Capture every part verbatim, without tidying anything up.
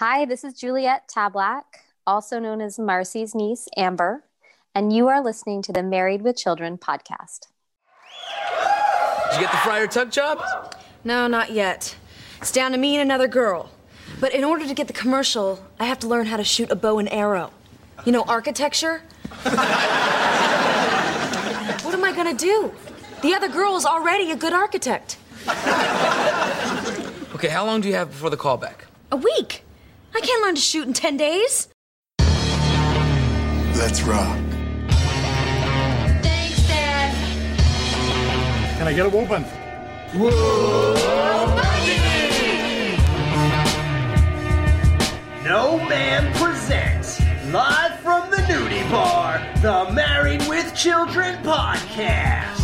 Hi, this is Juliette Tablack, also known as Marcy's niece, Amber, and you are listening to the Married with Children podcast. Did you get the Friar Tuck job? No, not yet. It's down to me and another girl. But in order to get the commercial, I have to learn how to shoot a bow and arrow. You know, architecture? What am I gonna do? The other girl is already a good architect. Okay, how long do you have before the callback? A week. I can't learn to shoot in ten days. Let's rock. Thanks, Dad. Can I get it open? Whoa! No Man presents, live from the nudie bar, the Married with Children podcast.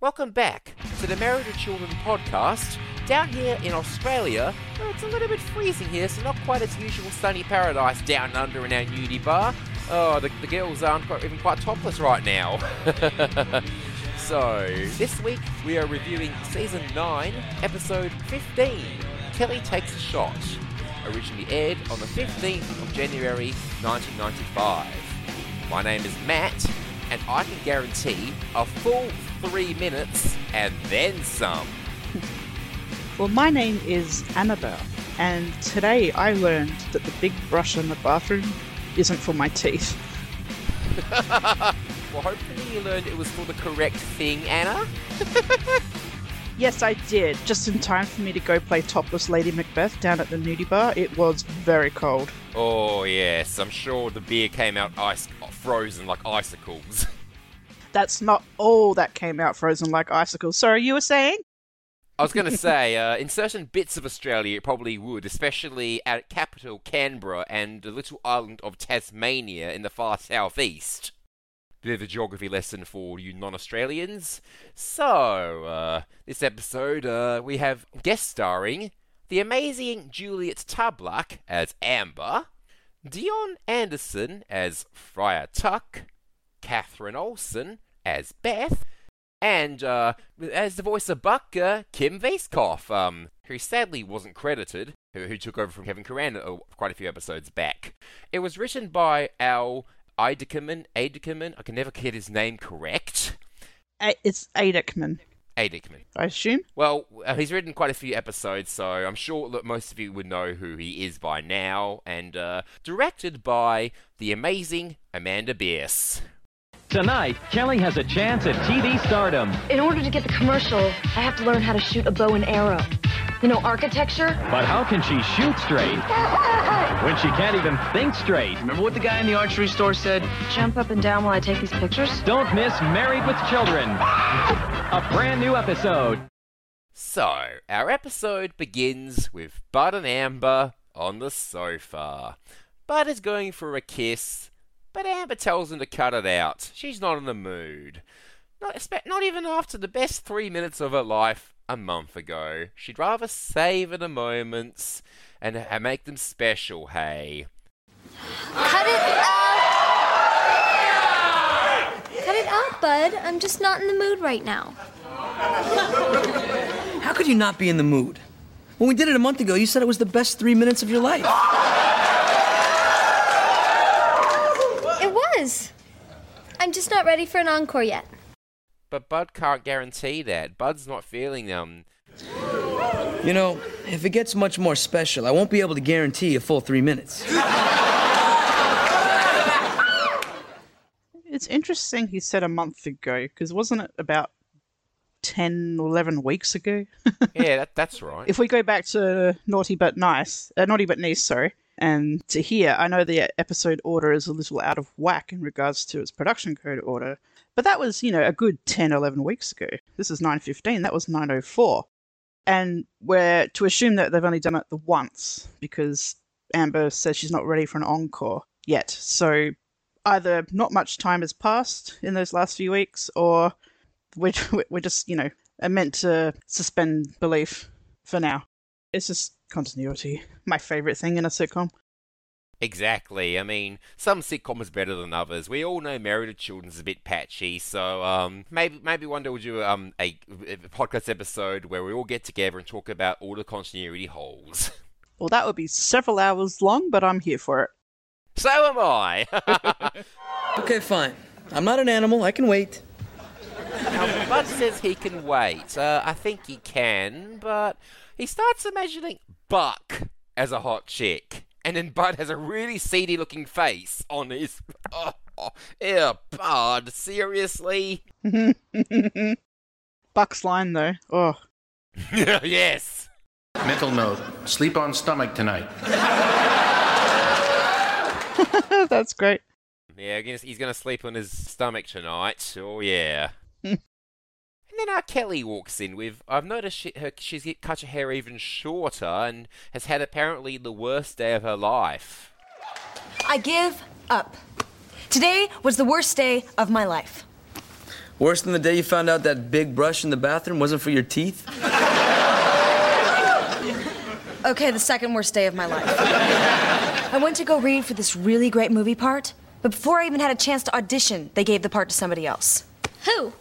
Welcome back to the Married with Children podcast. Down here in Australia, it's a little bit freezing here, so not quite its usual sunny paradise down under in our nudie bar. Oh, the, the girls aren't quite, even quite topless right now. So, this week we are reviewing Season nine, Episode fifteen, Kelly Takes a Shot, originally aired on the fifteenth of January nineteen ninety-five. My name is Matt, and I can guarantee a full three minutes and then some. Well, my name is Annabelle, and today I learned that the big brush in the bathroom isn't for my teeth. Well, hopefully you learned it was for the correct thing, Anna. Yes, I did. Just in time for me to go play topless Lady Macbeth down at the nudie bar. It was very cold. Oh, yes. I'm sure the beer came out ice frozen like icicles. That's not all that came out frozen like icicles. Sorry, you were saying? I was going to say, uh, in certain bits of Australia, it probably would, especially at capital Canberra and the little island of Tasmania in the far southeast. Bit of a geography lesson for you non-Australians. So, uh, this episode, uh, we have guest starring the amazing Juliette Tablack as Amber, Dion Anderson as Friar Tuck, Catherine Olsen as Beth, and uh, as the voice of Buck, uh, Kim Weiskopf, um, who sadly wasn't credited, who, who took over from Kevin Curran uh, quite a few episodes back. It was written by Al Aidekman, Aidekman, I can never get his name correct. A- it's Aidekman. Aidekman. I assume? Well, uh, he's written quite a few episodes, so I'm sure that most of you would know who he is by now, and uh, directed by the amazing Amanda Bearse. Tonight, Kelly has a chance at T V stardom. In order to get the commercial, I have to learn how to shoot a bow and arrow. You know, architecture? But how can she shoot straight when she can't even think straight? Remember what the guy in the archery store said? Jump up and down while I take these pictures? Don't miss Married with Children, a brand new episode. So, our episode begins with Bud and Amber on the sofa. Bud is going for a kiss, but Amber tells him to cut it out. She's not in the mood. Not, not even after the best three minutes of her life a month ago. She'd rather savor the moments and, and make them special, hey? Cut it out! Cut it out, Bud. I'm just not in the mood right now. How could you not be in the mood? When we did it a month ago, you said it was the best three minutes of your life. It was. I'm just not ready for an encore yet. But Bud can't guarantee that. Bud's not feeling them. You know, if it gets much more special, I won't be able to guarantee a full three minutes. It's interesting he said a month ago, because wasn't it about ten or eleven weeks ago? Yeah, that, that's right. If we go back to Naughty But Nice, uh, Naughty But Nice, sorry, and to here, I know the episode order is a little out of whack in regards to its production code order, but that was, you know, a good ten, eleven weeks ago. This is nine fifteen. That was nine oh four. And we're to assume that they've only done it the once because Amber says she's not ready for an encore yet. So either not much time has passed in those last few weeks, or we're, we're just, you know, are meant to suspend belief for now. It's just continuity, my favourite thing in a sitcom. Exactly. I mean, some sitcoms are better than others. We all know Married with Children is a bit patchy, so um, maybe maybe one day we'll do um, a, a podcast episode where we all get together and talk about all the continuity holes. Well, that would be several hours long, but I'm here for it. So am I! Okay, fine. I'm not an animal. I can wait. Now, Bud says he can wait. Uh, I think he can, but he starts imagining Buck as a hot chick. And then Bud has a really seedy-looking face on his... Oh, oh ew, Bud, seriously? Buck's line, though. Oh. Yes! Mental note, sleep on stomach tonight. That's great. Yeah, he's going to sleep on his stomach tonight. Oh, yeah. And then R. Kelly walks in with... I've noticed she, her, she's cut her hair even shorter and has had apparently the worst day of her life. I give up. Today was the worst day of my life. Worse than the day you found out that big brush in the bathroom wasn't for your teeth? Okay, the second worst day of my life. I went to go read for this really great movie part, but before I even had a chance to audition, they gave the part to somebody else. Who?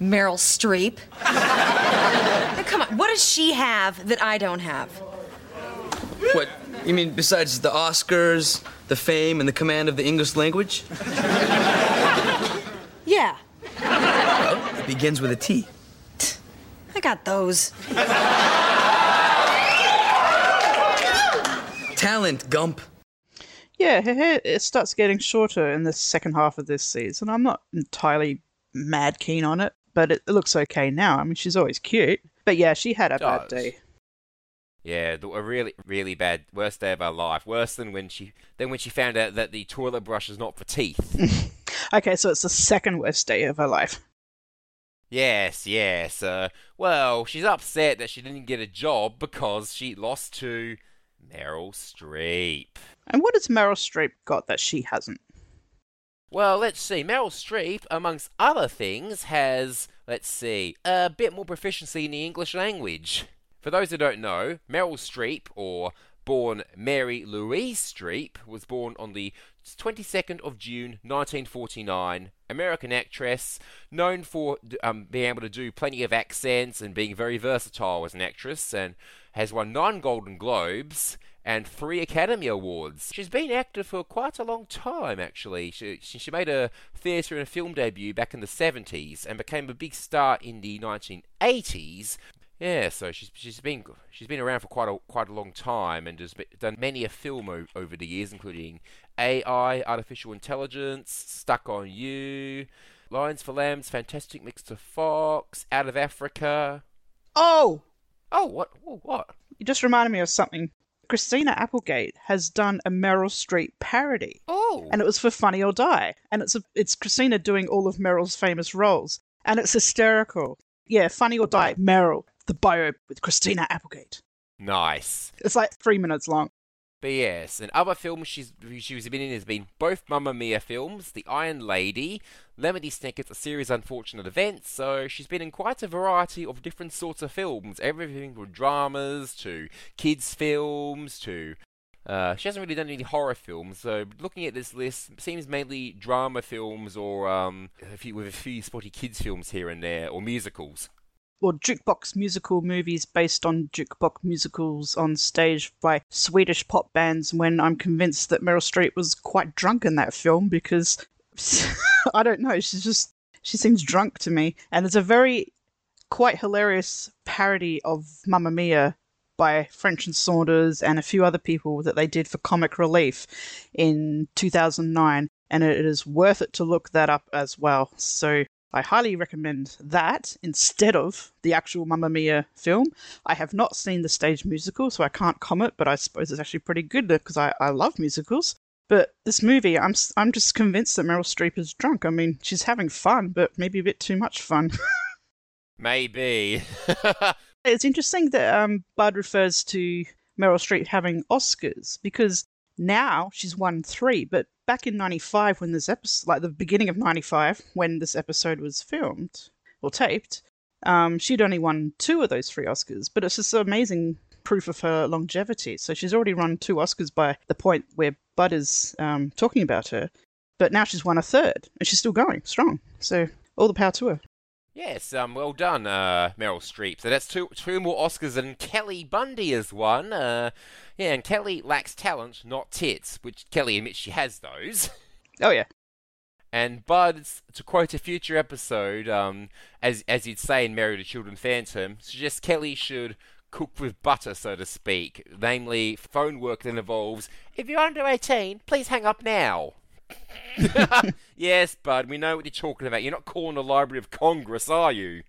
Meryl Streep. Now, come on, what does she have that I don't have? What, you mean besides the Oscars, the fame, and the command of the English language? Yeah. Well, it begins with a T. I got those. Talent, Gump. Yeah, her hair it starts getting shorter in the second half of this season. I'm not entirely mad keen on it, but it, it looks okay now. I mean, she's always cute. But yeah, she had a bad day. Yeah, the, a really, really bad, worst day of her life. Worse than when she, than when she found out that the toilet brush is not for teeth. Okay, so it's the second worst day of her life. Yes, yes. Uh, well, she's upset that she didn't get a job because she lost to... Meryl Streep. And what has Meryl Streep got that she hasn't? Well, let's see. Meryl Streep, amongst other things, has, let's see, a bit more proficiency in the English language. For those who don't know, Meryl Streep, or born Mary Louise Streep, was born on the twenty-second of June nineteen forty-nine, American actress, known for um, being able to do plenty of accents and being very versatile as an actress, and has won nine Golden Globes and three Academy Awards. She's been active for quite a long time, actually. She, she, she made a theatre and a film debut back in the seventies and became a big star in the nineteen eighties. Yeah, so she's she's been she's been around for quite a quite a long time and has done many a film o- over the years, including A I, Artificial Intelligence, Stuck on You, Lions for Lambs, Fantastic Mr. Fox, Out of Africa. Oh, oh, what, oh, what? You just reminded me of something. Christina Applegate has done a Meryl Streep parody. Oh, and it was for Funny or Die, and it's a, it's Christina doing all of Meryl's famous roles, and it's hysterical. Yeah, Funny or Die, Meryl. The bio with Christina Applegate. Nice. It's like three minutes long. But yes, and other films she's she's been in has been both Mamma Mia films, The Iron Lady, Lemony Snicket's A Series of Unfortunate Events. So she's been in quite a variety of different sorts of films, everything from dramas to kids films to. Uh, she hasn't really done any horror films, so looking at this list, it seems mainly drama films or um a few, with a few spotty kids films here and there or musicals. Or jukebox musical movies based on jukebox musicals on stage by Swedish pop bands, when I'm convinced that Meryl Streep was quite drunk in that film because, I don't know, she's just, she seems drunk to me. And there's a very, quite hilarious parody of Mamma Mia by French and Saunders and a few other people that they did for Comic Relief in two thousand nine. And it is worth it to look that up as well. So... I highly recommend that instead of the actual Mamma Mia film. I have not seen the stage musical, so I can't comment, but I suppose it's actually pretty good because I, I love musicals. But this movie, I'm I'm just convinced that Meryl Streep is drunk. I mean, she's having fun, but maybe a bit too much fun. Maybe. It's interesting that um, Bud refers to Meryl Streep having Oscars because now she's won three, but back in ninety-five when this episode, like the beginning of ninety-five, when this episode was filmed or taped, um, she'd only won two of those three Oscars. But it's just amazing proof of her longevity. So she's already won two Oscars by the point where Bud is um, talking about her. But now she's won a third, and she's still going strong. So all the power to her. Yes, um, well done, uh, Meryl Streep. So that's two two more Oscars than Kelly Bundy has won. Uh, yeah, and Kelly lacks talent, not tits, which Kelly admits she has those. Oh, yeah. And Bud, to quote a future episode, um, as as you'd say in Married with Children fan term, suggests Kelly should cook with butter, so to speak, namely phone work that involves, if you're under eighteen, please hang up now. Yes, Bud, we know what you're talking about. You're not calling the Library of Congress, are you?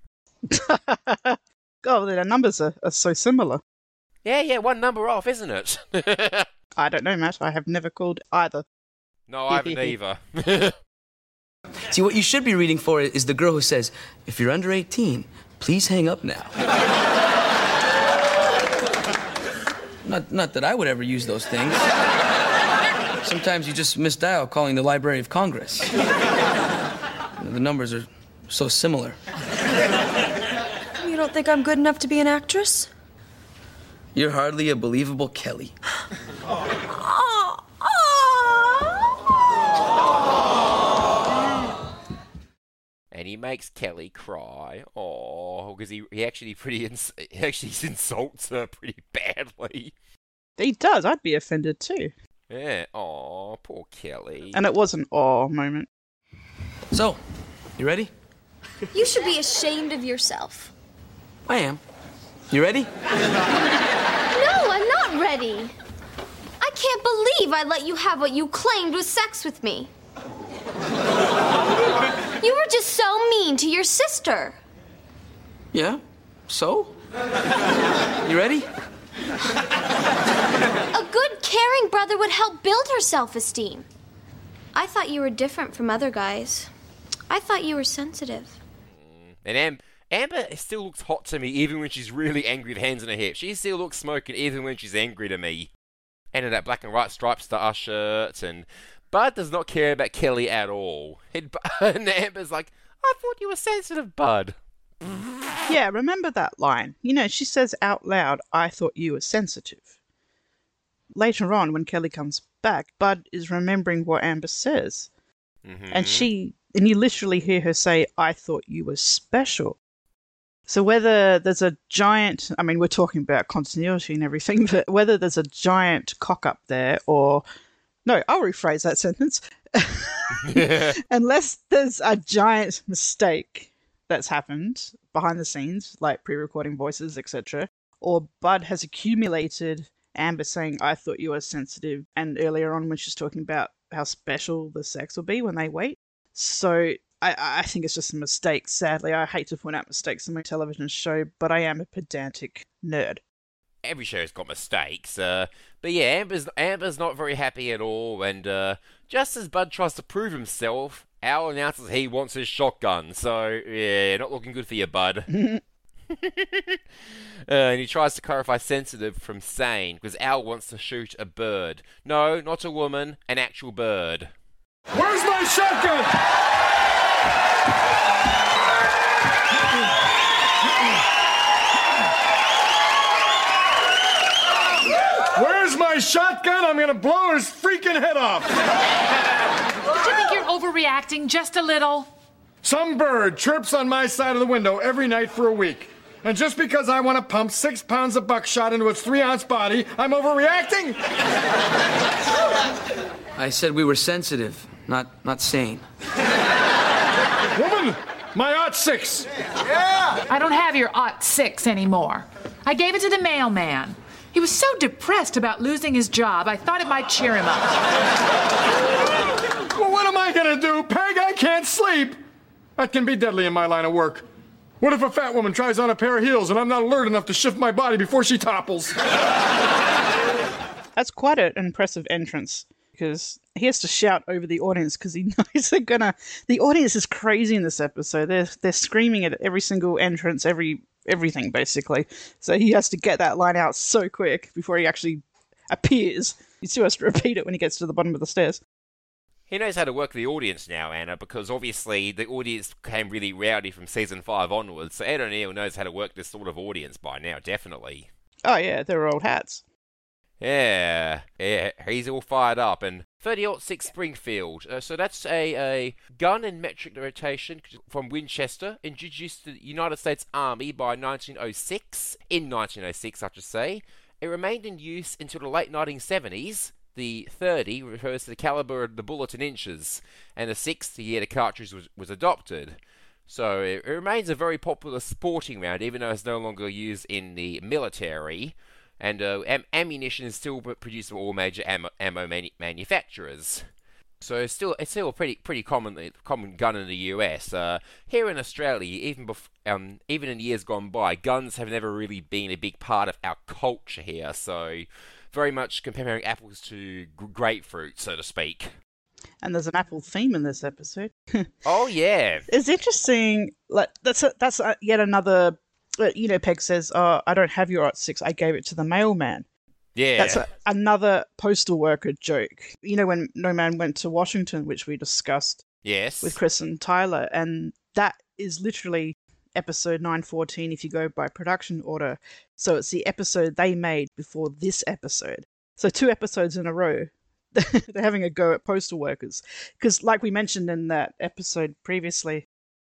God, their numbers are, are so similar. Yeah, yeah, one number off, isn't it? I don't know, Matt. I have never called either. No, I haven't either. See, what you should be reading for is the girl who says, if you're under eighteen, please hang up now. not, not that I would ever use those things. Sometimes you just misdial calling the Library of Congress. The numbers are so similar. You don't think I'm good enough to be an actress? You're hardly a believable Kelly. Oh, oh. And he makes Kelly cry. Oh, because he, he actually pretty ins- he actually insults her pretty badly. He does. I'd be offended too. Yeah, aw, poor Kelly. And it was an aw moment. So, you ready? You should be ashamed of yourself. I am. You ready? No, I'm not ready. I can't believe I let you have what you claimed was sex with me. You were just so mean to your sister. Yeah, so? You ready? A good, caring brother would help build her self-esteem. I thought you were different from other guys. I thought you were sensitive. And Am- Amber still looks hot to me even when she's really angry with hands in her hip. She still looks smoking even when she's angry to me. And in that black and white striped star shirt. And Bud does not care about Kelly at all. And, and Amber's like, I thought you were sensitive, Bud. Yeah, remember that line. You know, she says out loud, I thought you were sensitive. Later on, when Kelly comes back, Bud is remembering what Amber says. Mm-hmm. And she, and you literally hear her say, I thought you were special. So whether there's a giant, I mean, we're talking about continuity and everything, but whether there's a giant cock up there or, no, I'll rephrase that sentence. Unless there's a giant mistake that's happened behind the scenes, like pre-recording voices, et cetera, or Bud has accumulated Amber saying, I thought you were sensitive, and earlier on when she's talking about how special the sex will be when they wait. So I, I think it's just a mistake, sadly. I hate to point out mistakes in my television show, but I am a pedantic nerd. Every show's got mistakes, uh, but yeah, Amber's, Amber's not very happy at all, and uh, just as Bud tries to prove himself, Al announces he wants his shotgun, so, yeah, not looking good for you, Bud. uh, and he tries to clarify sensitive from sane, because Al wants to shoot a bird. No, not a woman, an actual bird. Where's my shotgun? Where's my shotgun? I'm going to blow his freaking head off. Do you think you're overreacting just a little? Some bird chirps on my side of the window every night for a week. And just because I want to pump six pounds of buckshot into its three-ounce body, I'm overreacting? I said we were sensitive, not not sane. Woman, my ought six. Yeah. I don't have your ought six anymore. I gave it to the mailman. He was so depressed about losing his job, I thought it might cheer him up. Well, what am I going to do, Peg? I can't sleep. That can be deadly in my line of work. What if a fat woman tries on a pair of heels and I'm not alert enough to shift my body before she topples? That's quite an impressive entrance because he has to shout over the audience because he knows they're going to... The audience is crazy in this episode. They're, they're screaming at every single entrance, every everything, basically. So he has to get that line out so quick before he actually appears. He still has to repeat it when he gets to the bottom of the stairs. He knows how to work the audience now, Anna, because obviously the audience became really rowdy from season five onwards, so Ed O'Neill knows how to work this sort of audience by now, definitely. Oh yeah, they're old hats. Yeah, yeah, he's all fired up, and thirty oh six Springfield, uh, so that's a, a gun in metric rotation from Winchester, introduced to the United States Army by nineteen oh six, in nineteen oh six I should say. It remained in use until the late nineteen seventies, The thirty refers to the caliber of the bullet in inches, and the sixth, the year the cartridge was, was adopted. So it, it remains a very popular sporting round, even though it's no longer used in the military, and uh, am- ammunition is still produced by all major ammo, ammo man- manufacturers. So it's still it's still a pretty pretty commonly common gun in the U S. Uh, here in Australia, even bef- um, even in years gone by, guns have never really been a big part of our culture here. So very much comparing apples to grapefruit, so to speak. And there's an apple theme in this episode. Oh, yeah. It's interesting. Like That's a, that's a, yet another... You know, Peg says, oh, I don't have your Art six. I gave it to the mailman. Yeah. That's a, another postal worker joke. You know, when No Man Went to Washington, which we discussed. Yes. With Chris and Tyler. And that is literally episode nine fourteen if you go by production order, so it's the episode they made before this episode, so two episodes in a row they're having a go at postal workers, because like we mentioned in that episode previously,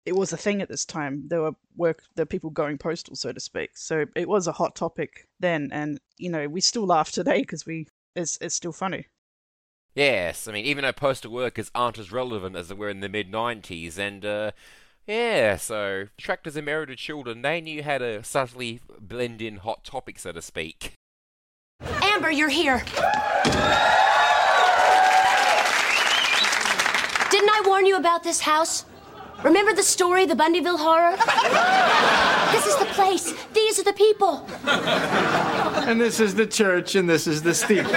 it was a thing at this time. There were work the people going postal, so to speak, so it was a hot topic then, and you know, we still laugh today because we it's, it's still funny. Yes, I mean, even though postal workers aren't as relevant as they were in the mid nineties, and uh yeah, so Tractors and Married with Children, they knew how to subtly blend in hot topics, so to speak. Amber, you're here. Didn't I warn you about this house? Remember the story, the Bundyville Horror? This is the place. These are the people. And this is the church, and this is the steeple.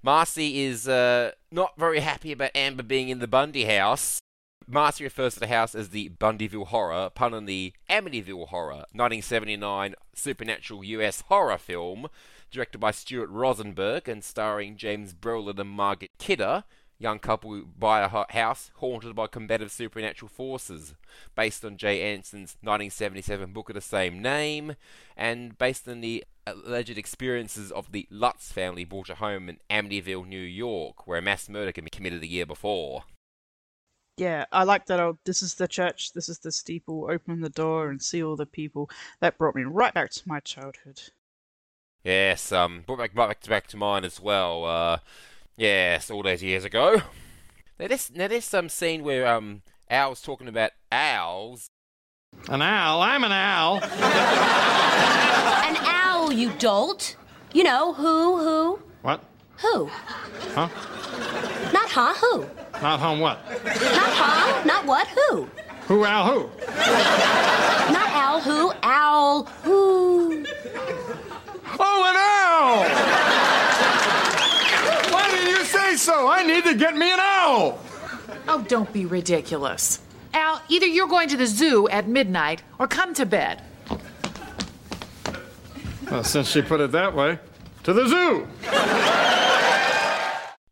Marcy is uh, not very happy about Amber being in the Bundy house. Marcy refers to the house as the Bundyville Horror, pun on the Amityville Horror, nineteen seventy-nine supernatural U S horror film, directed by Stuart Rosenberg and starring James Brolin and Margaret Kidder. Young couple buy a house haunted by combative supernatural forces, based on Jay Anson's nineteen seventy-seven book of the same name, and based on the alleged experiences of the Lutz family bought a home in Amityville, New York, where a mass murder had been committed the year before. Yeah, I like that old, this is the church, this is the steeple, open the door and see all the people. That brought me right back to my childhood. Yes, um, brought back, back, back to mine as well. Uh, yes, all those years ago. Now there's, now there's some scene where um, Al's talking about owls. An owl? I'm an owl. An owl, you dolt. You know, who, who? What? Who? Huh? Not huh, who? Not home what? Not home, not what, who? Who, owl, who? Not owl, who, owl, who? Oh, an owl! Why didn't you say so? I need to get me an owl! Oh, don't be ridiculous. Al, either you're going to the zoo at midnight or come to bed. Well, since she put it that way, to the zoo!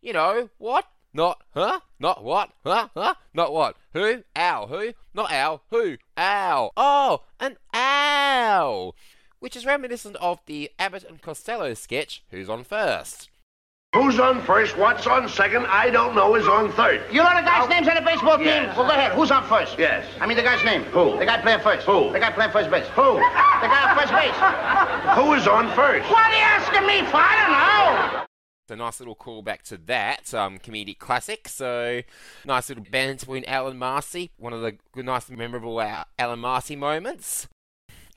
You know, what? Not, huh? Not what? Huh? Huh? Not what? Who? Owl. Who? Not owl. Who? Owl. Oh, an owl! Which is reminiscent of the Abbott and Costello sketch, Who's on First? Who's on first? What's on second? I don't know. Is on third. You know the guy's Ow. name's on the baseball team? Yes. Well, go ahead. Who's on first? Yes. I mean the guy's name. Who? The guy playing first. Who? The guy playing first base. Who? The guy on first base. Who is on first? What are you asking me for? I don't know. A nice little callback to that um, comedic classic. So, nice little banter between Al and Marcy. One of the good, nice, memorable Al and Marcy moments.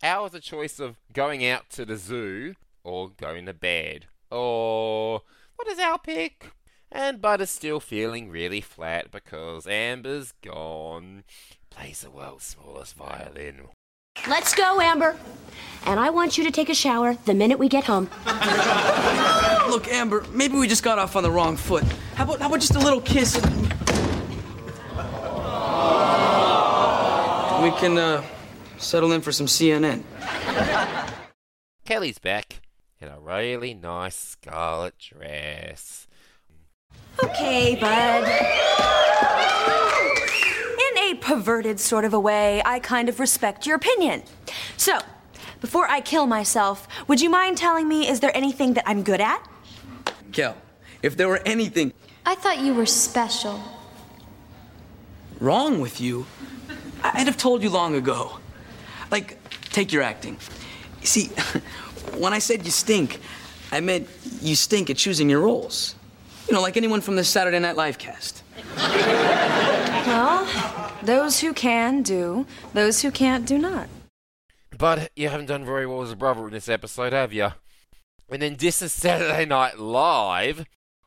Al has a choice of going out to the zoo or going to bed. Or, what does Al pick? And Bud is still feeling really flat because Amber's gone. Plays the world's smallest violin. Let's go, Amber. And I want you to take a shower the minute we get home. Look, Amber, maybe we just got off on the wrong foot. How about how about just a little kiss? And... We can uh, settle in for some C N N. Kelly's back in a really nice scarlet dress. Okay, bud. In a perverted sort of a way, I kind of respect your opinion. So, before I kill myself, would you mind telling me, is there anything that I'm good at? Kel, if there were anything... I thought you were special. Wrong with you? I'd have told you long ago. Like, take your acting. You see, when I said you stink, I meant you stink at choosing your roles. You know, like anyone from the Saturday Night Live cast. Well, those who can do, those who can't do not. But you haven't done very well as a brother in this episode, have you? And then this is Saturday Night Live,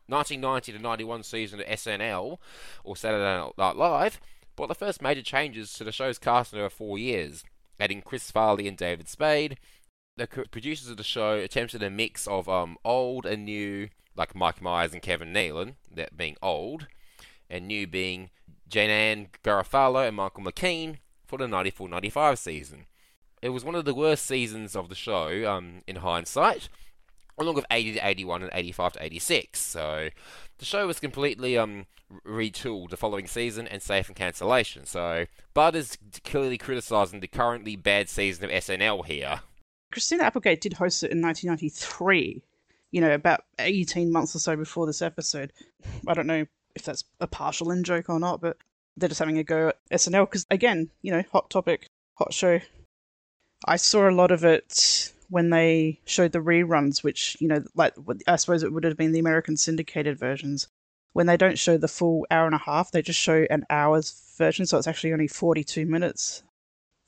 nineteen ninety to ninety-one season of S N L, or Saturday Night Live, brought the first major changes to the show's cast in over four years, adding Chris Farley and David Spade. The producers of the show attempted a mix of um, old and new, like Mike Myers and Kevin Nealon, that being old, and new being Janeanne Garofalo and Michael McKean for the ninety-four ninety-five season. It was one of the worst seasons of the show, um, in hindsight, along with eighty to eighty-one and eighty-five to eighty-six. So the show was completely um, retooled the following season and safe from cancellation. So Bud is clearly criticising the currently bad season of S N L here. Christina Applegate did host it in nineteen ninety-three, you know, about eighteen months or so before this episode. I don't know if that's a partial in-joke or not, but they're just having a go at S N L because, again, you know, hot topic, hot show. I saw a lot of it when they showed the reruns, which, you know, like, I suppose it would have been the American syndicated versions. When they don't show the full hour and a half, they just show an hour's version, so it's actually only forty-two minutes.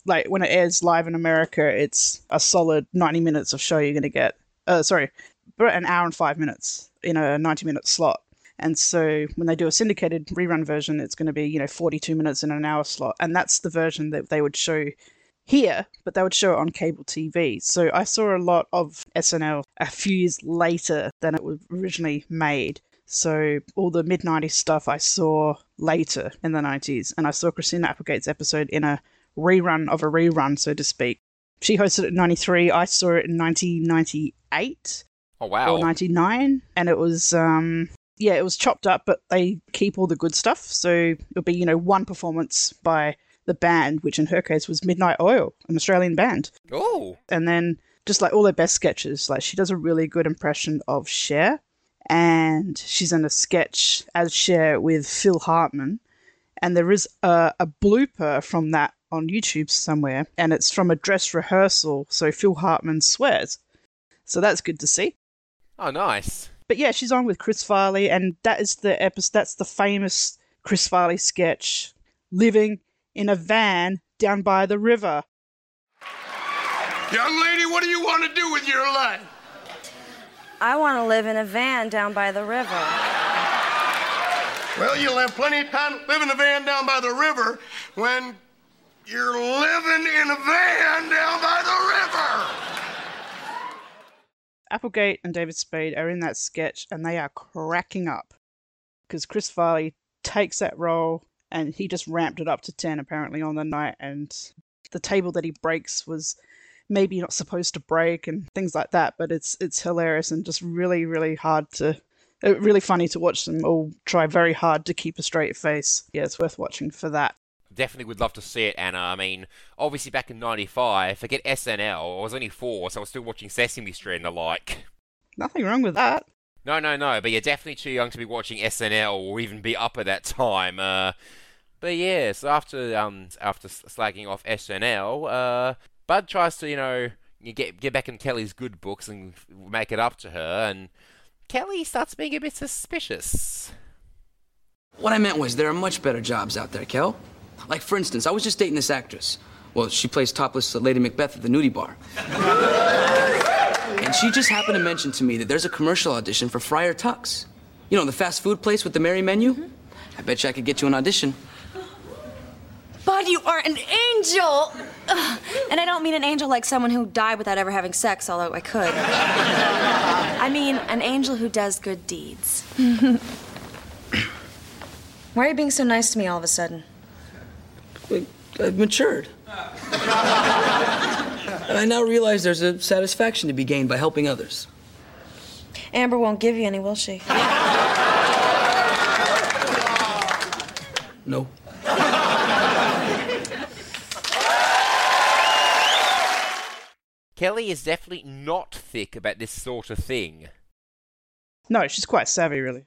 Like, when it airs live in America, it's a solid ninety minutes of show you're going to get. Uh, sorry, but an hour and five minutes in a ninety-minute slot. And so when they do a syndicated rerun version, it's going to be, you know, forty-two minutes in an hour slot. And that's the version that they would show here, but they would show it on cable T V. So I saw a lot of S N L a few years later than it was originally made. So all the mid-nineties stuff I saw later in the nineties. And I saw Christina Applegate's episode in a rerun of a rerun, so to speak. She hosted it in ninety-three. I saw it in nineteen ninety-eight. Oh, wow. Or ninety-nine. And it was, um, yeah, it was chopped up, but they keep all the good stuff. So it'll be, you know, one performance by the band, which in her case was Midnight Oil, an Australian band. Oh. And then just like all her best sketches, like she does a really good impression of Cher. And she's in a sketch as Cher with Phil Hartman. And there is a, a blooper from that on YouTube somewhere, and it's from a dress rehearsal, so Phil Hartman swears. So that's good to see. Oh, nice. But yeah, she's on with Chris Farley, and that is the episode, that's the famous Chris Farley sketch, Living in a Van Down by the River. Young lady, what do you want to do with your life? I want to live in a van down by the river. Well, you'll have plenty of time to live in a van down by the river when... you're living in a van down by the river! Applegate and David Spade are in that sketch and they are cracking up because Chris Farley takes that role and he just ramped it up to ten apparently on the night, and the table that he breaks was maybe not supposed to break and things like that, but it's it's hilarious and just really, really hard to... really funny to watch them all try very hard to keep a straight face. Yeah, it's worth watching for that. Definitely would love to see it, Anna. I mean, obviously back in ninety-five, forget S N L, I was only four, so I was still watching Sesame Street and the like. Nothing wrong with that. No, no, no, but you're definitely too young to be watching S N L or even be up at that time. Uh, but yeah, so after um after slagging off S N L, uh, Bud tries to, you know, you get, get back in Kelly's good books and make it up to her, and Kelly starts being a bit suspicious. What I meant was there are much better jobs out there, Kel. Like, for instance, I was just dating this actress. Well, she plays topless Lady Macbeth at the nudie bar. And she just happened to mention to me that there's a commercial audition for Friar Tuck's. You know, the fast food place with the merry menu? Mm-hmm. I bet you I could get you an audition. Bud, you are an angel! Ugh. And I don't mean an angel like someone who died without ever having sex, although I could. I mean an angel who does good deeds. Why are you being so nice to me all of a sudden? I've matured. And I now realize there's a satisfaction to be gained by helping others. Amber won't give you any, will she? No. Kelly is definitely not thick about this sort of thing. No, she's quite savvy, really.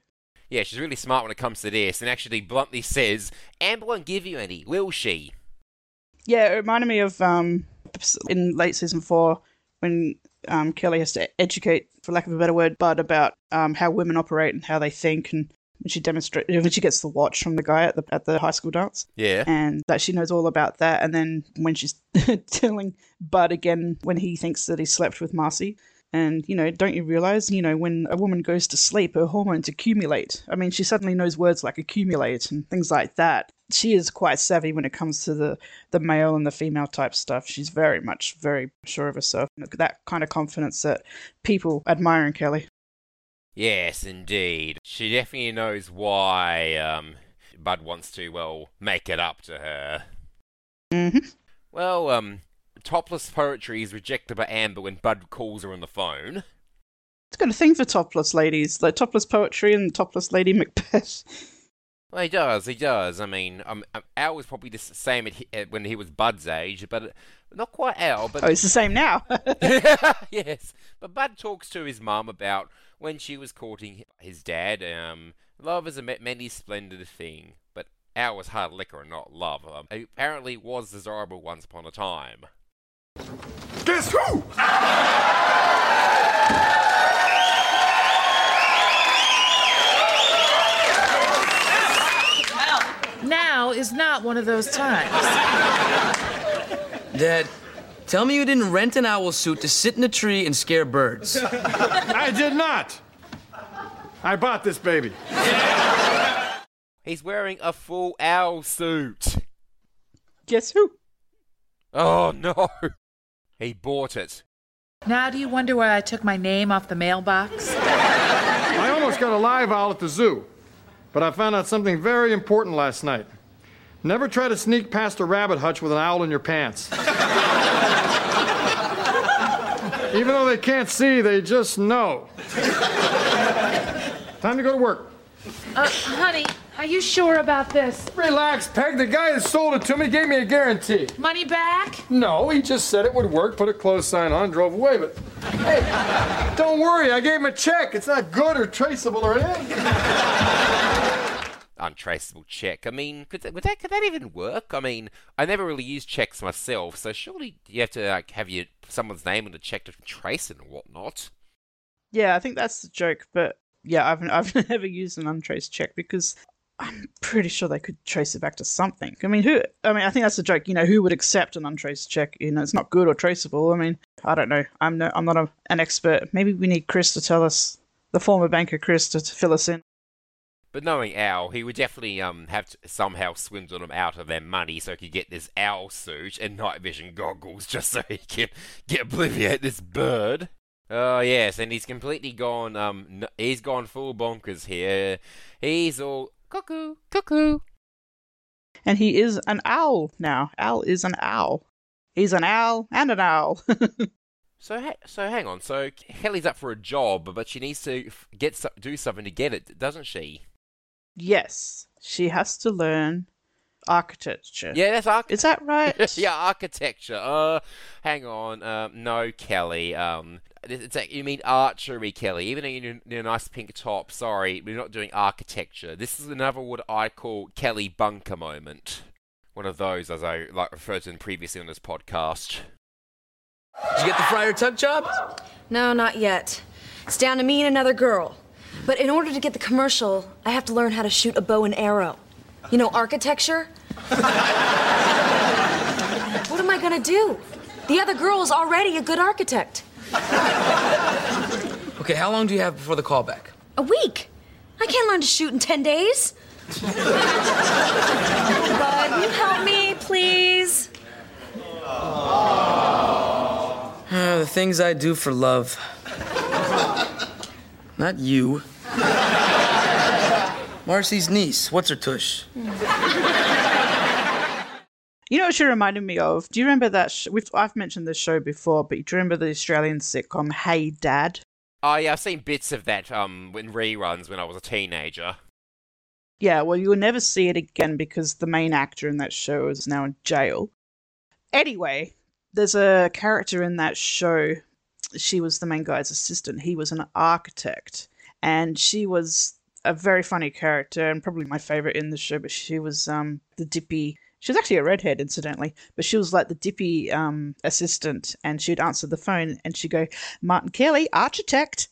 Yeah, she's really smart when it comes to this, and actually bluntly says, Amber won't give you any, will she? Yeah, it reminded me of um, in late season four when um, Kelly has to educate, for lack of a better word, Bud about um, how women operate and how they think, and when she demonstrates, when she gets the watch from the guy at the at the high school dance, yeah, and that she knows all about that, and then when she's telling Bud again when he thinks that he slept with Marcy. And, you know, don't you realize, you know, when a woman goes to sleep, her hormones accumulate. I mean, she suddenly knows words like accumulate and things like that. She is quite savvy when it comes to the, the male and the female type stuff. She's very much, very sure of herself. That kind of confidence that people admire in Kelly. Yes, indeed. She definitely knows why um, Bud wants to, well, make it up to her. Mm-hmm. Well, um... topless poetry is rejected by Amber when Bud calls her on the phone. It's got a thing for topless ladies, like topless poetry and topless Lady Macbeth. Well, he does, he does. I mean, um, Al was probably the same at, when he was Bud's age, but not quite Al. But... oh, it's the same now. Yes, but Bud talks to his mum about when she was courting his dad. Um, love is a many splendid thing, but Al was hard liquor and not love. Um, apparently was desirable once upon a time. Guess who? Now is not one of those times. Dad, tell me you didn't rent an owl suit to sit in a tree and scare birds. I did not. I bought this baby. He's wearing a full owl suit. Guess who? Oh, no. He bought it. Now do you wonder why I took my name off the mailbox? I almost got a live owl at the zoo, but I found out something very important last night. Never try to sneak past a rabbit hutch with an owl in your pants. Even though they can't see, they just know. Time to go to work. Uh, honey, are you sure about this? Relax, Peg. The guy that sold it to me gave me a guarantee. Money back? No, he just said it would work, put a closed sign on, drove away. But, hey, don't worry. I gave him a check. It's not good or traceable or anything. Untraceable check. I mean, could that, would that, could that even work? I mean, I never really use checks myself, so surely you have to like, have your, someone's name on a check to trace it and whatnot. Yeah, I think that's the joke, but... yeah, I've I've never used an untraced check because I'm pretty sure they could trace it back to something. I mean, who? I mean, I think that's the joke. You know, who would accept an untraced check? You know, it's not good or traceable. I mean, I don't know. I'm no, I'm not a, an expert. Maybe we need Chris to tell us, the former banker Chris, to, to fill us in. But knowing Al, he would definitely um have to somehow swindle them out of their money so he could get this owl suit and night vision goggles just so he can get obliviate this bird. Oh, yes, and he's completely gone, um, he's gone full bonkers here. He's all cuckoo, cuckoo. And he is an owl now. Al is an owl. He's an owl and an owl. so ha- so hang on, so Kelly's up for a job, but she needs to get so- do something to get it, doesn't she? Yes, she has to learn architecture. Yeah, that's architecture. Is that right? Yeah, architecture. Uh, hang on, um, no, Kelly, um... it's like, you mean archery, Kelly. Even in your nice pink top, sorry, we're not doing architecture. This is another what I call Kelly Bunker moment. One of those, as I like referred to them previously on this podcast. Did you get the Friar Tuck job? No, not yet. It's down to me and another girl. But in order to get the commercial, I have to learn how to shoot a bow and arrow. You know, architecture? What am I going to do? The other girl is already a good architect. Okay, how long do you have before the callback? A week. I can't learn to shoot in ten days. Bud, you help me, please. Uh, the things I do for love. Not you. Marcy's niece. What's her tush? You know what she reminded me of? Do you remember that? Sh- We've, I've mentioned this show before, but do you remember the Australian sitcom Hey Dad? Oh, yeah, I've seen bits of that um, in reruns when I was a teenager. Yeah, well, you'll never see it again because the main actor in that show is now in jail. Anyway, there's a character in that show. She was the main guy's assistant. He was an architect, and she was a very funny character and probably my favorite in the show. But she was um, the dippy. She was actually a redhead, incidentally, but she was like the dippy um, assistant, and she'd answer the phone and she'd go, "Martin Kelly, architect,"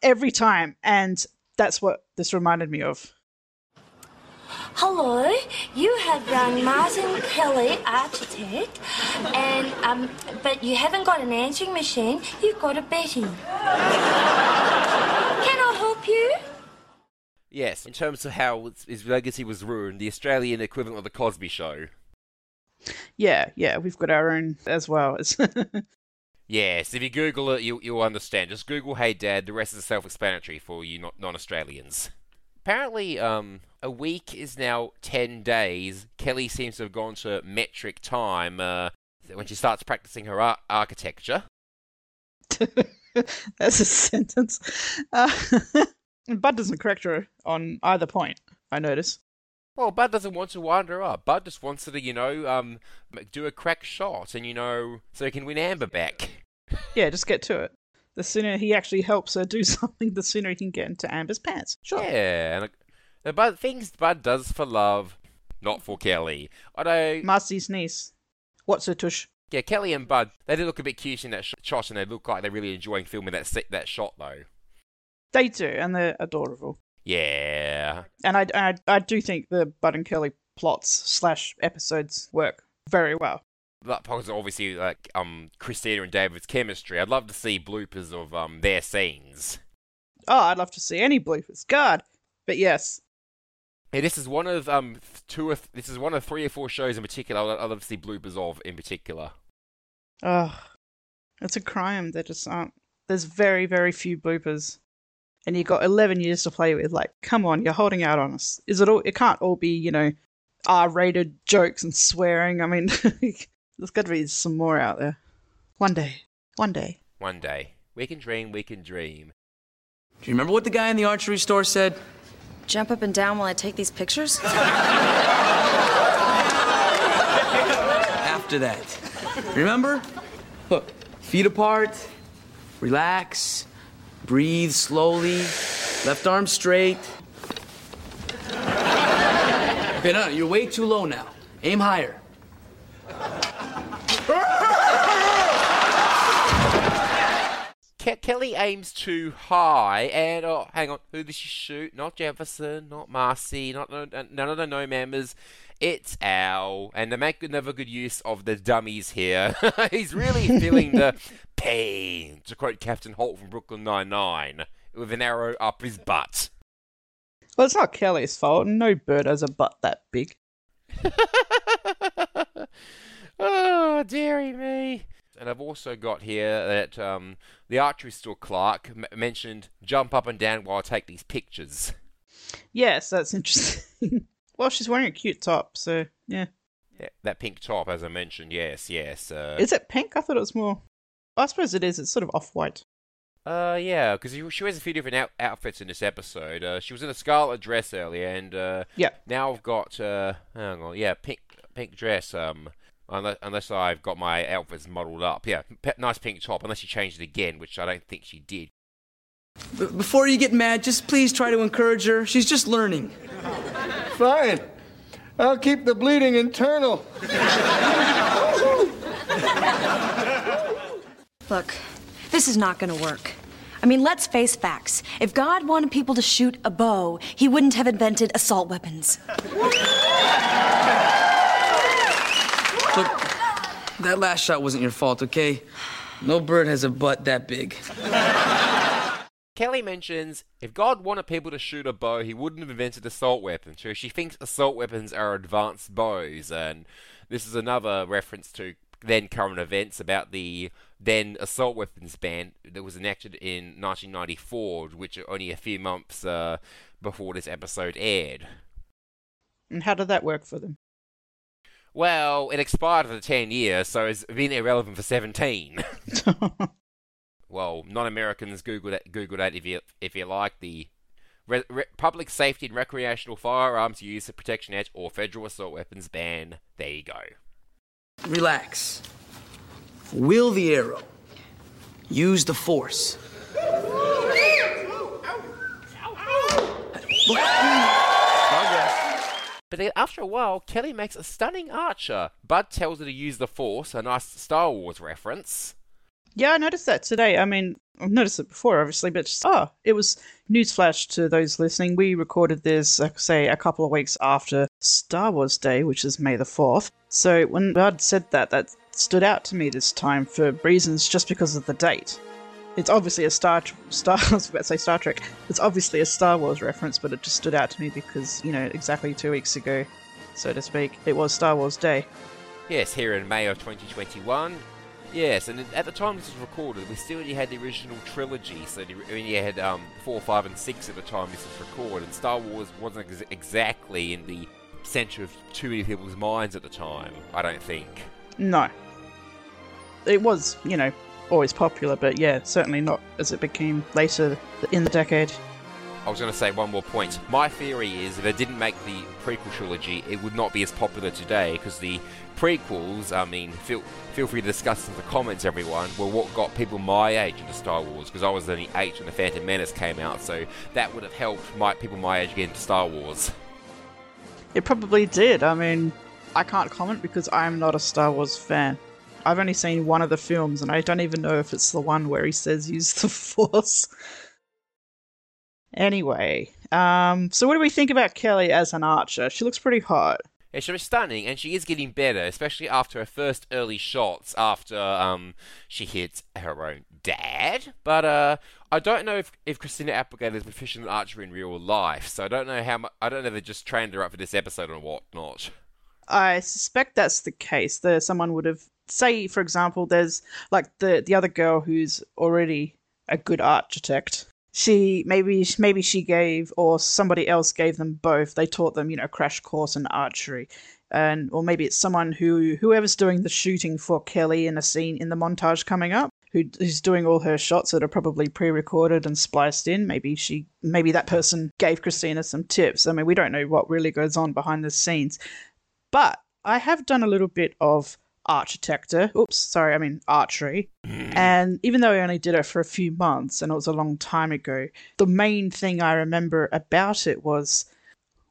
every time. And that's what this reminded me of. Hello, you have rung Martin Kelly, architect, and um, but you haven't got an answering machine, you've got a Betty. Can I help you? Yes, in terms of how his legacy was ruined, the Australian equivalent of the Cosby Show. Yeah, yeah, we've got our own as well. Yes, if you Google it, you, you'll understand. Just Google Hey Dad, the rest is self-explanatory for you non-Australians. Apparently, um, a week is now ten days. Kelly seems to have gone to metric time uh, when she starts practicing her ar- architecture. That's a sentence. Uh, Bud doesn't correct her on either point, I notice. Well, Bud doesn't want to wind her up. Bud just wants her to, you know, um, do a crack shot and, you know, so he can win Amber back. Yeah, just get to it. The sooner he actually helps her do something, the sooner he can get into Amber's pants. Sure. Yeah, and Bud, things Bud does for love, not for Kelly. Although Marcy's niece. What's her tush? Yeah, Kelly and Bud, they do look a bit cute in that sh- shot, and they look like they're really enjoying filming that that shot, though. They do, and they're adorable. Yeah. And I, I, I do think the Bud and Kelly plots slash episodes work very well. That part is obviously like um Christina and David's chemistry. I'd love to see bloopers of um their scenes. Oh, I'd love to see any bloopers. God, but yes. Hey, this is one of um two or th- this is one of three or four shows in particular I'd love to see bloopers of in particular. Oh, it's a crime. There just aren't. There's very very few bloopers, and you've got eleven years to play with. Like, come on, you're holding out on us. Is it all? It can't all be, you know, R-rated jokes and swearing. I mean. There's got to be some more out there. One day. One day. One day. We can dream, we can dream. Do you remember what the guy in the archery store said? Jump up and down while I take these pictures? After that. Remember? Look, feet apart, relax, breathe slowly, left arm straight. Okay, no, you're way too low now. Aim higher. Ke- Kelly aims too high, and oh, hang on, who did she shoot? Not Jefferson, not Marcy, not no, none of the no members. It's Al, and they make another good use of the dummies here. He's really feeling the pain, to quote Captain Holt from Brooklyn Nine-Nine, with an arrow up his butt. Well, it's not Kelly's fault. No bird has a butt that big. Oh, dearie me. And I've also got here that um, the archery store clerk m- mentioned jump up and down while I take these pictures. Yes, that's interesting. Well, she's wearing a cute top, so, yeah. Yeah, that pink top, as I mentioned, yes, yes. Uh... Is it pink? I thought it was more... I suppose it is. It's sort of off-white. Uh, yeah, because she wears a few different out- outfits in this episode. Uh, she was in a scarlet dress earlier, and uh, yeah. Now I've got... Uh, hang on, yeah, pink pink dress, um... Unless I've got my outfits modelled up. Yeah, pe- nice pink top, unless she changed it again, which I don't think she did. Before you get mad, just please try to encourage her. She's just learning. Fine. I'll keep the bleeding internal. Look, this is not going to work. I mean, let's face facts. If God wanted people to shoot a bow, he wouldn't have invented assault weapons. Look, that last shot wasn't your fault, okay? No bird has a butt that big. Kelly mentions, if God wanted people to shoot a bow, he wouldn't have invented assault weapons. So she thinks assault weapons are advanced bows, and this is another reference to then current events about the then assault weapons ban that was enacted in nineteen ninety-four, which are only a few months uh, before this episode aired. And how did that work for them? Well, it expired for ten years, so it's been irrelevant for seventeen. Well, non-Americans, Google that, Google that if you if you like. The Re- re- public safety and recreational firearms use the Protection Act or federal assault weapons ban. There you go. Relax. Will the arrow. Use the force. But then after a while, Kelly makes a stunning archer. Bud tells her to use the force, a nice Star Wars reference. Yeah, I noticed that today. I mean, I've noticed it before, obviously, but just, oh, it was newsflash to those listening. We recorded this, like, say, a couple of weeks after Star Wars Day, which is May the fourth. So when Bud said that, that stood out to me this time for reasons just because of the date. It's obviously a Star Star I was about to say Star Trek. It's obviously a Star Wars reference, but it just stood out to me because, you know, exactly two weeks ago, so to speak, it was Star Wars Day. Yes, here in May of twenty twenty-one. Yes, and at the time this was recorded, we still only had the original trilogy, so we only had um, four, five, and six at the time this was recorded, and Star Wars wasn't ex- exactly in the centre of too many people's minds at the time, I don't think. No. It was, you know, always popular, but yeah, certainly not as it became later in the decade. I was going to say one more point. My theory is if it didn't make the prequel trilogy, it would not be as popular today, because the prequels, I mean, feel feel free to discuss in the comments, everyone, were what got people my age into Star Wars, because I was only eight when The Phantom Menace came out, so that would have helped my, people my age get into Star Wars. It probably did. I mean, I can't comment because I'm not a Star Wars fan. I've only seen one of the films, and I don't even know if it's the one where he says use the force. Anyway, um, so what do we think about Kelly as an archer? She looks pretty hot. Yeah, she was stunning, and she is getting better, especially after her first early shots after um she hits her own dad. But uh, I don't know if, if Christina Applegate is a proficient archer in real life, so I don't know how mu- I don't know if they just trained her up for this episode or whatnot. I suspect that's the case. That someone would have. Say, for example, there's like the, the other girl who's already a good architect. She maybe maybe she gave or somebody else gave them both. They taught them, you know, crash course in archery, and or maybe it's someone who whoever's doing the shooting for Kelly in a scene in the montage coming up, who, who's doing all her shots that are probably pre-recorded and spliced in. Maybe she maybe that person gave Christina some tips. I mean, we don't know what really goes on behind the scenes, but I have done a little bit of. Architecture, oops, sorry, I mean archery. Mm. And even though I only did it for a few months and it was a long time ago, the main thing I remember about it was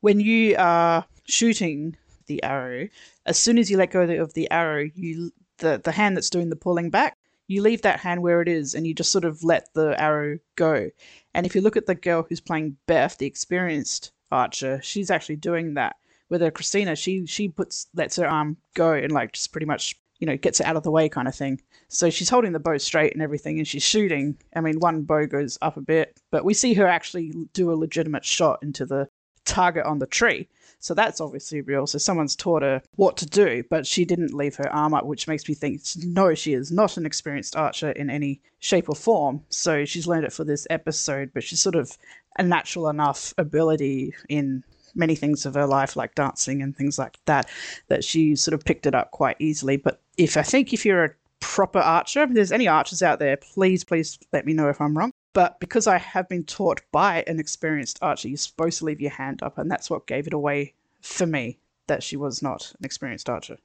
when you are shooting the arrow, as soon as you let go of the arrow, you the, the hand that's doing the pulling back, you leave that hand where it is and you just sort of let the arrow go. And if you look at the girl who's playing Beth, the experienced archer, she's actually doing that. With her Christina, she she puts lets her arm go and like just pretty much, you know, gets it out of the way kind of thing. So she's holding the bow straight and everything, and she's shooting. I mean, one bow goes up a bit, but we see her actually do a legitimate shot into the target on the tree. So that's obviously real. So someone's taught her what to do, but she didn't leave her arm up, which makes me think, no, she is not an experienced archer in any shape or form. So she's learned it for this episode, but she's sort of a natural enough ability in many things of her life, like dancing and things like that, that she sort of picked it up quite easily. But if I think if you're a proper archer, if there's any archers out there, please, please let me know if I'm wrong. But because I have been taught by an experienced archer, you're supposed to leave your hand up, and that's what gave it away for me, that she was not an experienced archer.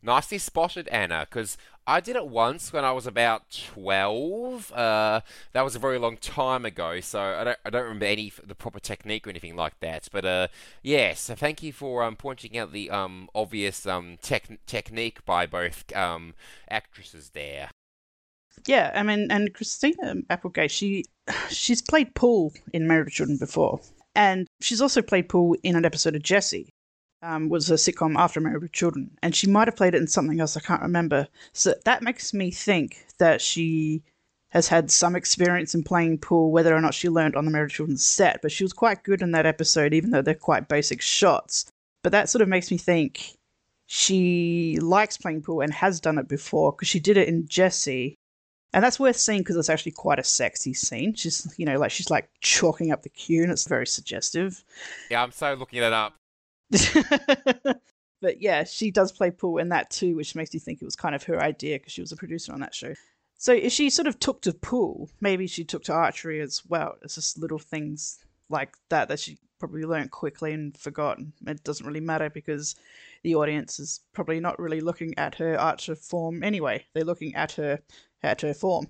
Nicely spotted, Anna, because I did it once when I was about twelve. Uh, that was a very long time ago, so I don't, I don't remember any the proper technique or anything like that. But uh, yeah, so thank you for um, pointing out the um, obvious um, tec- technique by both um, actresses there. Yeah, I mean, and Christina Applegate, she she's played pool in Married with Children before, and she's also played pool in an episode of Jessie. Um, was a sitcom after Married with Children, and she might have played it in something else, I can't remember. So that makes me think that she has had some experience in playing pool, whether or not she learned on the Married with Children set, but she was quite good in that episode, even though they're quite basic shots. But that sort of makes me think she likes playing pool and has done it before, because she did it in Jessie. And that's worth seeing because it's actually quite a sexy scene. She's, you know, like she's like chalking up the cue, and it's very suggestive. Yeah, I'm so looking it up. But yeah, she does play pool in that too, which makes me think it was kind of her idea because she was a producer on that show. So if she sort of took to pool, maybe she took to archery as well. It's just little things like that that she probably learned quickly and forgot. It doesn't really matter because the audience is probably not really looking at her art form anyway. They're looking at her at her form.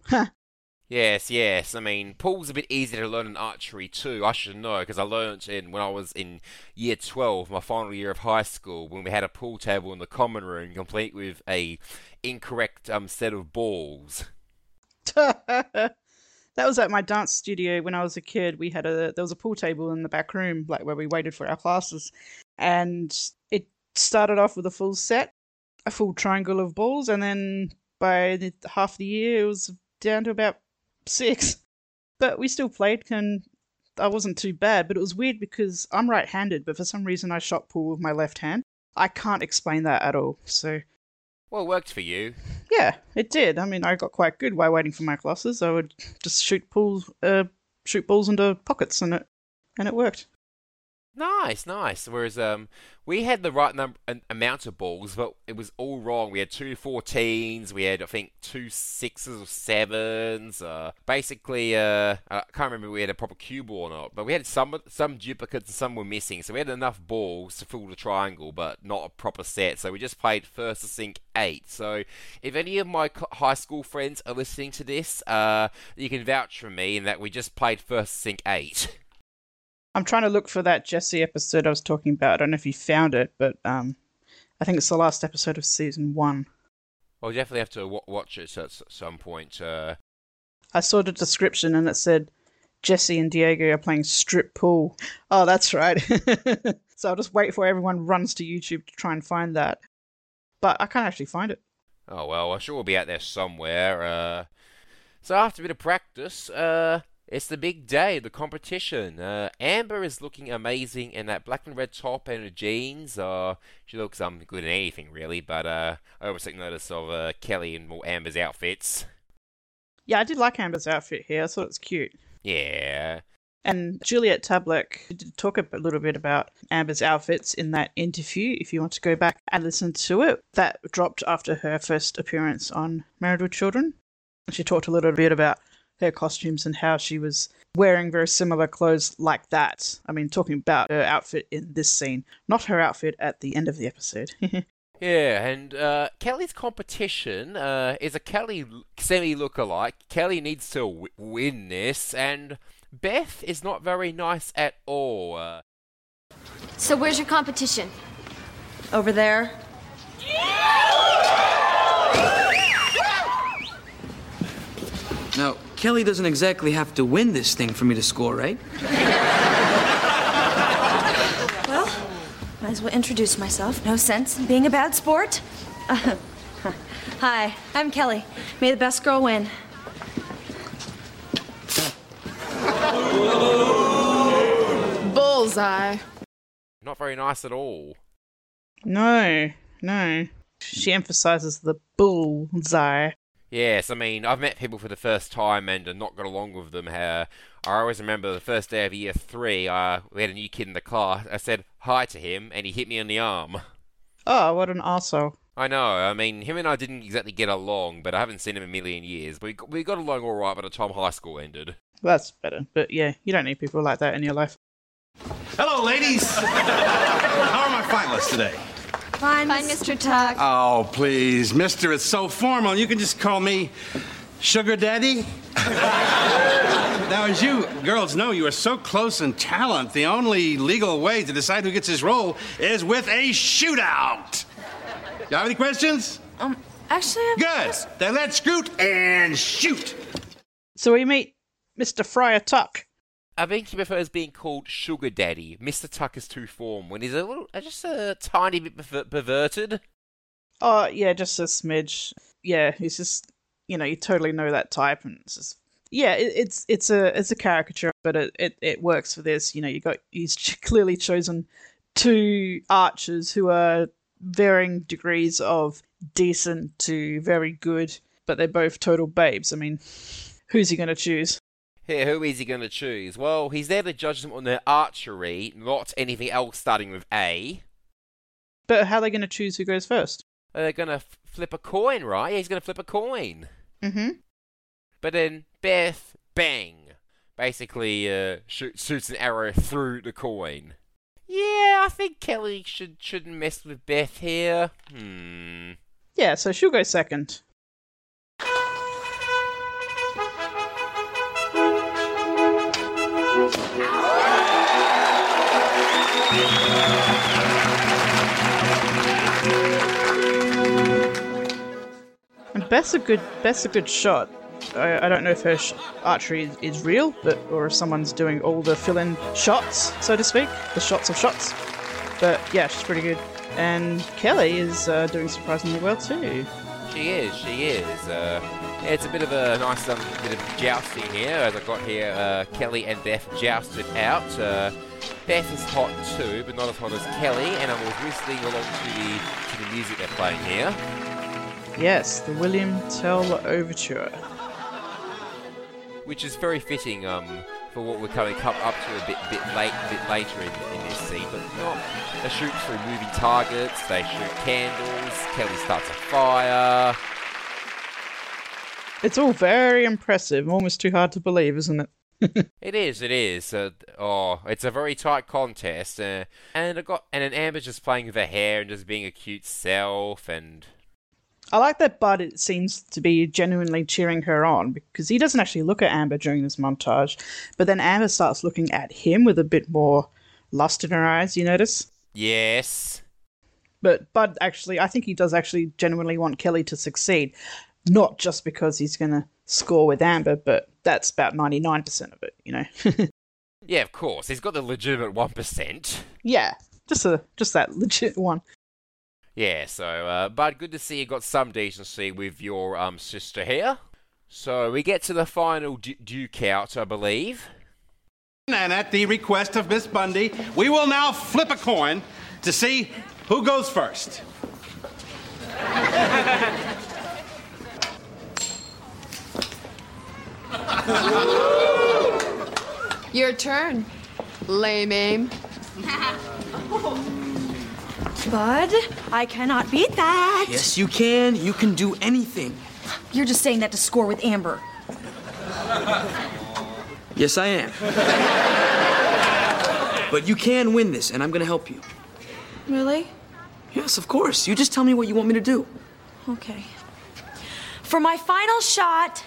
Yes, yes. I mean, pool's a bit easier to learn in archery too. I should know because I learned in when I was in year twelve, my final year of high school, when we had a pool table in the common room, complete with a incorrect um set of balls. That was at my dance studio when I was a kid. We had a there was a pool table in the back room, like where we waited for our classes, and it started off with a full set, a full triangle of balls, and then by the, half the year it was down to about six, but we still played and I wasn't too bad. But it was weird because I'm right-handed, but for some reason I shot pool with my left hand. I can't explain that at all. So, well, it worked for you. Yeah, it did. I mean, I got quite good while waiting for my classes. I would just shoot pool, uh, shoot balls into pockets, and it and it worked. Nice, nice. Whereas um, we had the right number an, amount of balls, but it was all wrong. We had two fourteens, we had, I think, two sixes or sevens. Uh, basically, uh, I can't remember if we had a proper cue ball or not, but we had some some duplicates and some were missing. So we had enough balls to fill the triangle, but not a proper set. So we just played first async eight. So if any of my high school friends are listening to this, uh, you can vouch for me in that we just played first async eight. I'm trying to look for that Jesse episode I was talking about. I don't know if you found it, but um, I think it's the last episode of season one. Well, you definitely have to w- watch it at some point. Uh... I saw the description and it said, Jesse and Diego are playing strip pool. Oh, that's right. So I'll just wait for everyone runs to YouTube to try and find that. But I can't actually find it. Oh, well, I'm sure we'll be out there somewhere. Uh... So after a bit of practice... Uh... It's the big day, the competition. Uh, Amber is looking amazing in that black and red top and her jeans. Uh, she looks um, good in anything, really, but uh, I always take notice of uh, Kelly and more Amber's outfits. Yeah, I did like Amber's outfit here. I thought it was cute. Yeah. And Juliette Tablack did talk a little bit about Amber's outfits in that interview, if you want to go back and listen to it. That dropped after her first appearance on Married with Children. She talked a little bit about her costumes and how she was wearing very similar clothes like that. I mean, talking about her outfit in this scene, not her outfit at the end of the episode. Yeah, and uh, Kelly's competition uh, is a Kelly semi-lookalike. Kelly needs to w- win this, and Beth is not very nice at all. Uh, so where's your competition? Over there? No. Kelly doesn't exactly have to win this thing for me to score, right? Well, might as well introduce myself. No sense in being a bad sport. Uh, hi, I'm Kelly. May the best girl win. Bullseye. Not very nice at all. No, no. She emphasizes the bullseye. Yes, I mean, I've met people for the first time and uh, not got along with them. Uh, I always remember the first day of year three, uh, we had a new kid in the class. I said hi to him, and he hit me on the arm. Oh, what an arsehole. I know. I mean, him and I didn't exactly get along, but I haven't seen him in a million years. We got, we got along all right by the time high school ended. Well, that's better. But, yeah, you don't need people like that in your life. Hello, ladies. How are my finalists today? Fine, Fine, Mister Tuck. Oh, please, Mister, it's so formal. You can just call me Sugar Daddy. Now, as you girls know, you are so close in talent, the only legal way to decide who gets his role is with a shootout. You have any questions? Um, actually, I'm... Good. Just... Then let's scoot and shoot. So we meet Mister Friar Tuck. I think he prefers being called Sugar Daddy. Mister Tuck is too formal when he's a little, just a tiny bit per- perverted. Oh, yeah, just a smidge. Yeah, he's just, you know, you totally know that type, and it's just, yeah, it, it's it's a it's a caricature, but it, it, it works for this. You know, you got he's clearly chosen two archers who are varying degrees of decent to very good, but they're both total babes. I mean, who's he going to choose? Yeah, who is he going to choose? Well, he's there to judge them on their archery, not anything else starting with A. But how are they going to choose who goes first? Are they going to f- flip a coin, right? Yeah, he's going to flip a coin. Mm-hmm. But then, Beth, bang. basically uh, shoot, shoots an arrow through the coin. Yeah, I think Kelly should, shouldn't mess with Beth here. Hmm. Yeah, so she'll go second. And Beth's a good, Beth's a good shot. I, I don't know if her sh- archery is, is real, but or if someone's doing all the fill-in shots, so to speak, the shots of shots. But yeah, she's pretty good. And Kelly is uh, doing surprisingly well too. She is, she is. Uh, yeah, it's a bit of a nice um, bit of jousting here. As I got here, uh, Kelly and Beth jousted out. Uh, Beth is hot too, but not as hot as Kelly. And I'm whistling along to the to the music they're playing here. Yes, the William Tell Overture. Which is very fitting um, for what we're coming up to a bit bit late, bit later in, in this scene. But not they shoot through moving targets. They shoot candles. Kelly starts a fire. It's all very impressive. Almost too hard to believe, isn't it? It is. It is. Uh, oh, it's a very tight contest. Uh, and I got and an Amber just playing with her hair and just being a cute self and. I like that Bud, it seems to be genuinely cheering her on because he doesn't actually look at Amber during this montage. But then Amber starts looking at him with a bit more lust in her eyes, you notice? Yes. But Bud actually, I think he does actually genuinely want Kelly to succeed, not just because he's going to score with Amber, but that's about ninety-nine percent of it, you know? Yeah, of course. He's got the legitimate one percent. Yeah, just a just that legit one. Yeah, so, uh, Bud, good to see you got some decency with your um sister here. So we get to the final du- duke out, I believe. And at the request of Miss Bundy, we will now flip a coin to see who goes first. Your turn, lame aim. Bud, I cannot beat that. Yes, you can. You can do anything. You're just saying that to score with Amber. Yes, I am. But you can win this, and I'm going to help you. Really? Yes, of course. You just tell me what you want me to do. Okay. For my final shot,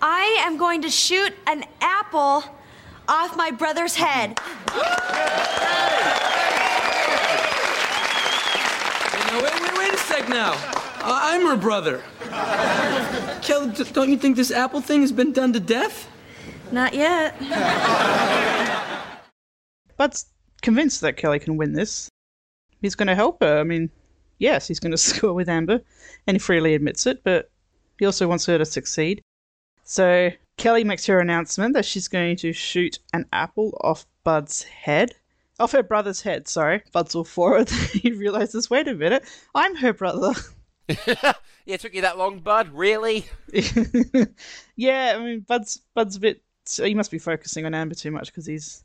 I am going to shoot an apple off my brother's head. Now, wait, wait, wait a sec now. Uh, I'm her brother. Kelly, d- don't you think this apple thing has been done to death? Not yet. Bud's convinced that Kelly can win this. He's going to help her. I mean, yes, he's going to score with Amber, and he freely admits it, but he also wants her to succeed. So Kelly makes her announcement that she's going to shoot an apple off Bud's head. Off her brother's head, sorry. Bud's all for it. He realises, wait a minute, I'm her brother. Yeah, it took you that long, Bud? Really? Yeah, I mean, Bud's Bud's a bit... He must be focusing on Amber too much because he's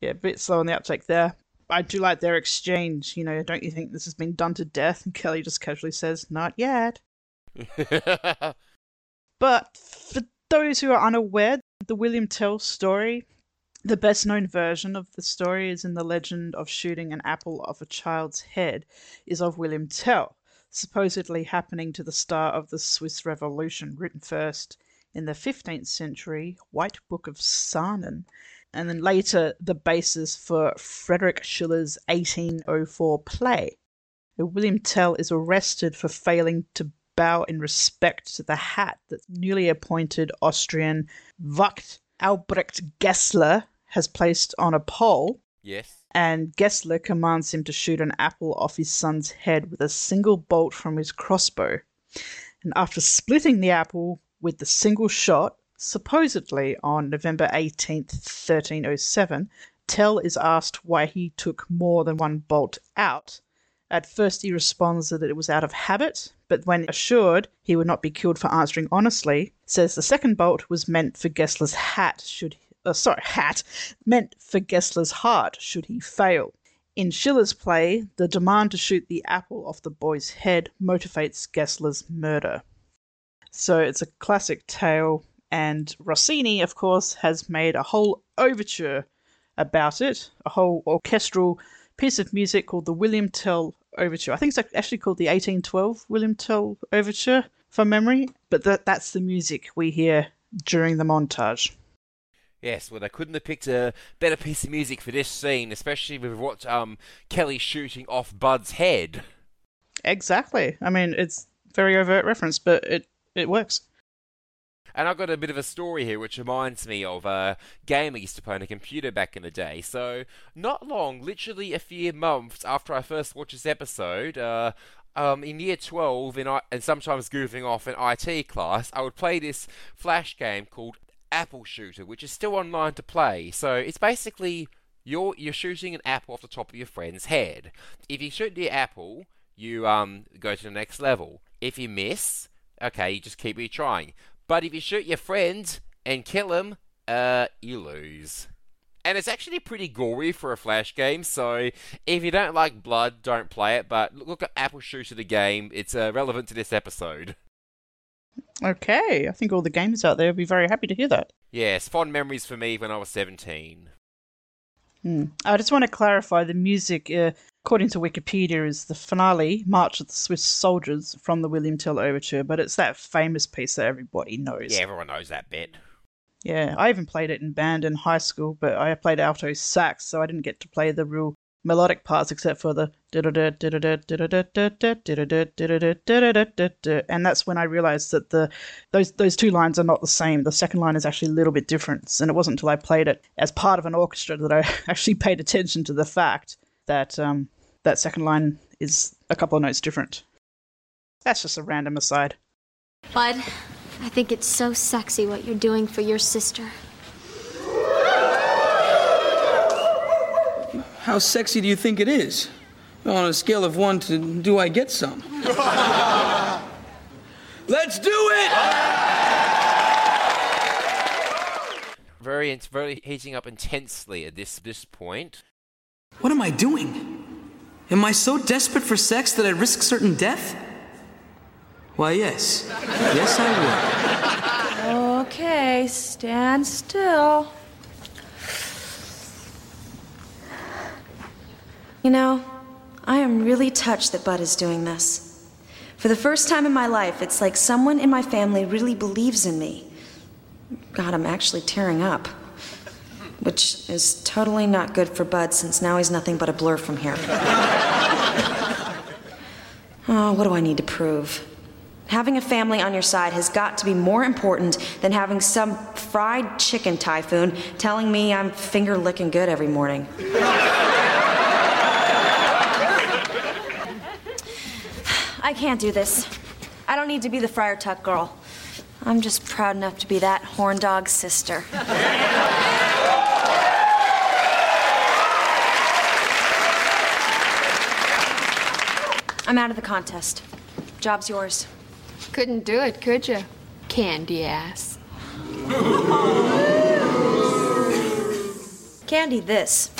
yeah, a bit slow on the uptake there. I do like their exchange. You know, don't you think this has been done to death? And Kelly just casually says, not yet. But for those who are unaware, the William Tell story... The best-known version of the story is in the legend of shooting an apple off a child's head is of William Tell, supposedly happening to the star of the Swiss Revolution, written first in the fifteenth century White Book of Sarnen, and then later the basis for Friedrich Schiller's eighteen oh four play. William Tell is arrested for failing to bow in respect to the hat that newly appointed Austrian Wacht Albrecht Gessler has placed on a pole. Yes. And Gessler commands him to shoot an apple off his son's head with a single bolt from his crossbow. And after splitting the apple with the single shot, supposedly on November eighteenth, thirteen oh seven, Tell is asked why he took more than one bolt out. At first he responds that it was out of habit, but when assured he would not be killed for answering honestly, says the second bolt was meant for Gessler's hat should uh, sorry, hat, meant for Gessler's heart should he fail. In Schiller's play, the demand to shoot the apple off the boy's head motivates Gessler's murder. So it's a classic tale And Rossini, of course, has made a whole overture about it, a whole orchestral piece of music called the William Tell Overture. I think it's actually called the eighteen twelve William Tell Overture from memory, but that that's the music we hear during the montage. Yes, well, they couldn't have picked a better piece of music for this scene, especially with what um, Kelly's shooting off Bud's head. Exactly. I mean, it's very overt reference, but it, it works. And I've got a bit of a story here which reminds me of a game I used to play on a computer back in the day. So, not long, literally a few months after I first watched this episode, uh, Um, in year twelve, in I- and sometimes goofing off in I T class, I would play this flash game called Apple Shooter, which is still online to play. So it's basically you're you're shooting an apple off the top of your friend's head. If you shoot the apple, you um go to the next level. If you miss, okay, you just keep retrying. But if you shoot your friend and kill him, uh, you lose. And it's actually pretty gory for a flash game, so if you don't like blood, don't play it, but look at Apple Shooter the game. It's uh, relevant to this episode. Okay, I think all the gamers out there would be very happy to hear that. Yes, fond memories for me when I was seventeen. Hmm. I just want to clarify the music, uh, according to Wikipedia, is the finale, March of the Swiss Soldiers, from the William Tell Overture, but it's that famous piece that everybody knows. Yeah, everyone knows that bit. Yeah, I even played it in band in high school, but I played alto sax, so I didn't get to play the real melodic parts except for the and that's when I realised that the those those two lines are not the same. The second line is actually a little bit different, and it wasn't until I played it as part of an orchestra that I actually paid attention to the fact that um, that second line is a couple of notes different. That's just a random aside. Bud, I think it's so sexy what you're doing for your sister. How sexy do you think it is? On a scale of one to do I get some? Let's do it! Very, it's very heating up intensely at this this point. What am I doing? Am I so desperate for sex that I risk certain death? Why, yes. Yes, I will. Okay, stand still. You know, I am really touched that Bud is doing this. For the first time in my life, it's like someone in my family really believes in me. God, I'm actually tearing up. Which is totally not good for Bud, since now he's nothing but a blur from here. Oh, what do I need to prove? Having a family on your side has got to be more important than having some fried chicken typhoon telling me I'm finger-licking good every morning. I can't do this. I don't need to be the Friar Tuck girl. I'm just proud enough to be that horn dog sister. I'm out of the contest. Job's yours. Couldn't do it, could you? Candy ass. Candy this.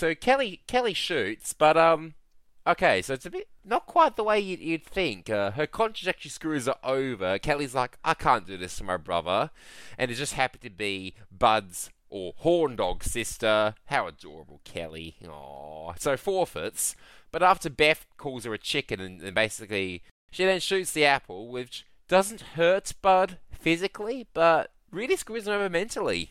So Kelly Kelly shoots, but um okay, so it's a bit not quite the way you'd, you'd think. Uh, her conscience actually screws her over. Kelly's like, I can't do this to my brother. And it just happened to be Bud's or Horn Dog sister. How adorable, Kelly. Aww. So forfeits. But after Beth calls her a chicken and, and basically she then shoots the apple, which doesn't hurt Bud physically, but really screws him over mentally.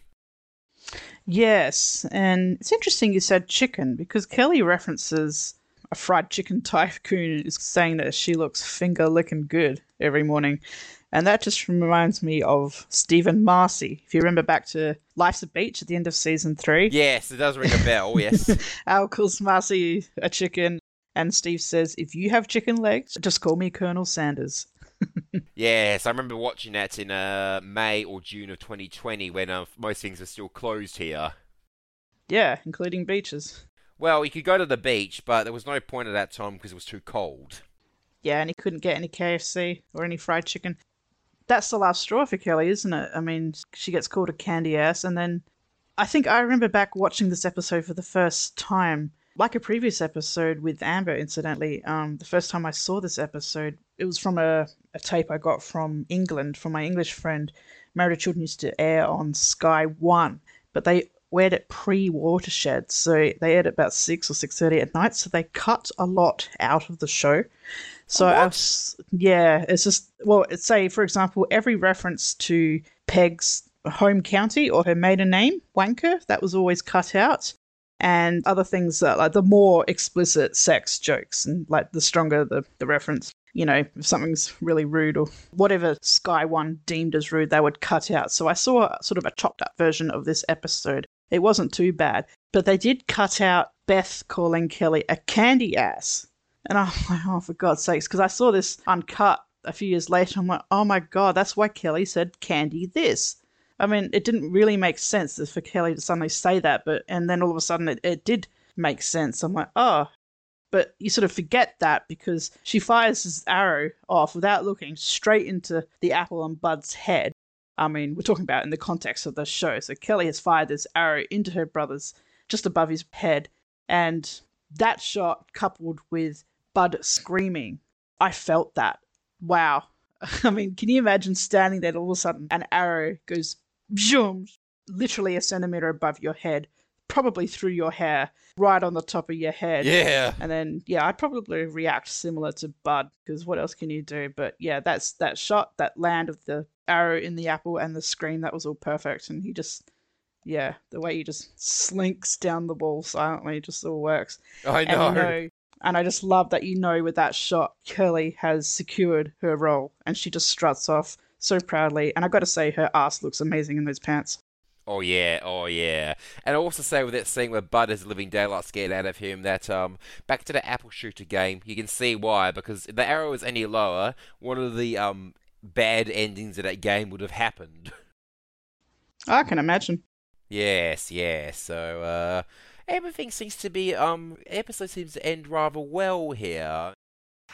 Yes. And it's interesting you said chicken because Kelly references a fried chicken tycoon is saying that she looks finger-licking good every morning. And that just reminds me of Steve and Marcy. If you remember back to Life's a Beach at the end of season three. Yes, it does ring a bell, yes. Al calls Marcy a chicken, and Steve says, if you have chicken legs, just call me Colonel Sanders. Yes, I remember watching that in uh, May or June of twenty twenty when uh, most things were still closed here. Yeah, including beaches. Well, he could go to the beach, but there was no point at that time because it was too cold. Yeah, and he couldn't get any K F C or any fried chicken. That's the last straw for Kelly, isn't it? I mean, she gets called a candy ass, and then I think I remember back watching this episode for the first time, like a previous episode with Amber, incidentally. Um, the first time I saw this episode, it was from a, a tape I got from England, from my English friend. Married with Children used to air on Sky One, but they aired it pre-Watershed, so they aired at about six or six thirty at night, so they cut a lot out of the show. So I was, yeah, it's just, well, say, for example, every reference to Peg's home county or her maiden name, Wanker, that was always cut out. And other things that, like the more explicit sex jokes and like the stronger the, the reference, you know, if something's really rude or whatever Sky One deemed as rude, they would cut out. So I saw sort of a chopped up version of this episode. It wasn't too bad, but they did cut out Beth calling Kelly a candy ass. And I'm like, oh, for God's sakes, because I saw this uncut a few years later. I'm like, oh, my God, that's why Kelly said candy this. I mean, it didn't really make sense for Kelly to suddenly say that, but and then all of a sudden it, it did make sense. I'm like, oh, but you sort of forget that because she fires this arrow off without looking straight into the apple on Bud's head. I mean, we're talking about in the context of the show. So Kelly has fired this arrow into her brother's just above his head. And that shot coupled with Bud screaming, I felt that. Wow. I mean, can you imagine standing there and all of a sudden an arrow goes zoom, literally a centimeter above your head, probably through your hair, right on the top of your head. Yeah. And then, yeah, I'd probably react similar to Bud because what else can you do? But yeah, that's that shot, that land of the arrow in the apple and the scream, that was all perfect. And he just, yeah, the way he just slinks down the wall silently just all works. I know. And, you know, And I just love that, you know, with that shot, Curly has secured her role and she just struts off so proudly. And I got to say, her ass looks amazing in those pants. Oh, yeah. Oh, yeah. And I also say with that scene where Bud is living daylight scared out of him that um, back to the Apple Shooter game, you can see why, because if the arrow is any lower, one of the um bad endings of that game would have happened. I can imagine. Yes, yes. So, uh... everything seems to be, um, episode seems to end rather well here.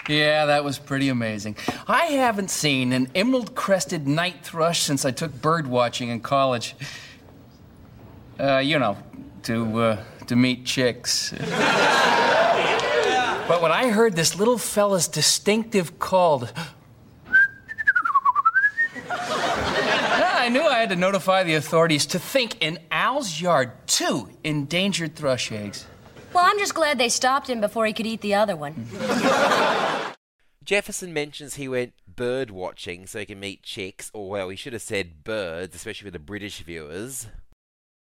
Yeah, that was pretty amazing. I haven't seen an emerald-crested night thrush since I took bird watching in college. Uh, you know, to, uh, to meet chicks. But when I heard this little fella's distinctive call, I knew I had to notify the authorities. To think in Al's yard, two endangered thrush eggs. Well, I'm just glad they stopped him before he could eat the other one. Jefferson mentions he went bird watching so he can meet chicks, or well, he should have said birds, especially with the British viewers.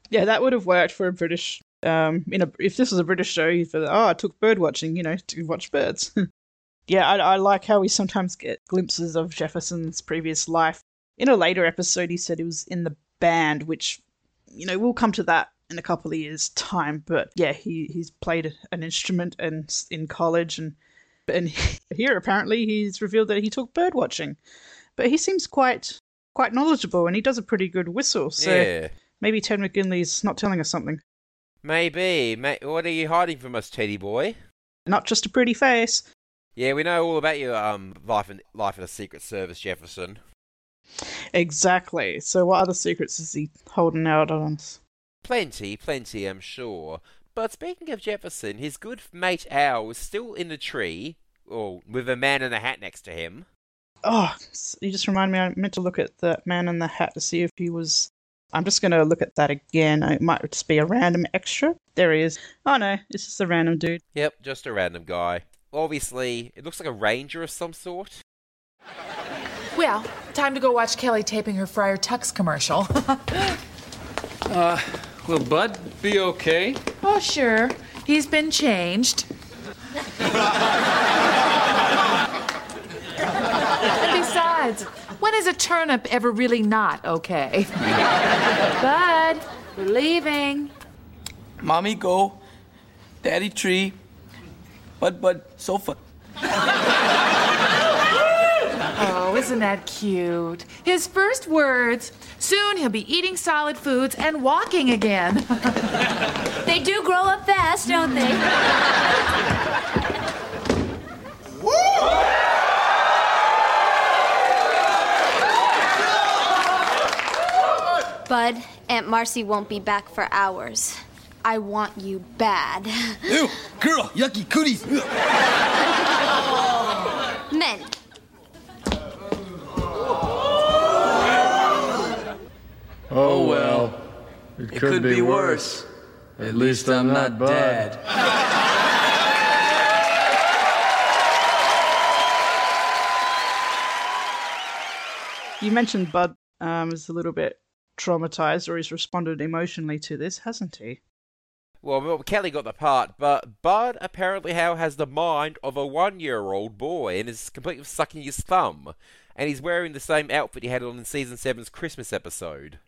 Yeah, that would have worked for a British, um, in a, if this was a British show, you'd be like, oh, I took bird watching, you know, to watch birds. Yeah, I, I like how we sometimes get glimpses of Jefferson's previous life. In a later episode, he said he was in the band, which, you know, we'll come to that in a couple of years' time. But, yeah, he, he's played an instrument in, in college. And and here, apparently, he's revealed that he took bird watching. But he seems quite quite knowledgeable, and he does a pretty good whistle. So yeah. Maybe Ted McGinley's not telling us something. Maybe. May- what are you hiding from us, Teddy boy? Not just a pretty face. Yeah, we know all about your um life in, life in the Secret Service, Jefferson. Exactly. So what other secrets is he holding out on us? Plenty, plenty, I'm sure. But speaking of Jefferson, his good mate Al was still in the tree, or with a man in a hat next to him. Oh, you just remind me, I meant to look at the man in the hat to see if he was... I'm just going to look at that again. It might just be a random extra. There he is. Oh no, it's just a random dude. Yep, just a random guy. Obviously, it looks like a ranger of some sort. Well, time to go watch Kelly taping her Friar Tuck's commercial. uh, will Bud be okay? Oh, sure. He's been changed. And besides, when is a turnip ever really not okay? Bud, we're leaving. Mommy go, Daddy tree, Bud Bud sofa. Oh, isn't that cute? His first words, soon he'll be eating solid foods and walking again. They do grow up fast, don't they? Bud, Aunt Marcy won't be back for hours. I want you bad. Ew, girl, yucky cooties. Men. Oh, well, it could, it could be, be worse. worse. At least I'm not dead. You mentioned Bud um, is a little bit traumatized, or he's responded emotionally to this, hasn't he? Well, Kelly got the part, but Bud apparently how has the mind of a one-year-old boy and is completely sucking his thumb. And he's wearing the same outfit he had on in Season seven's Christmas episode.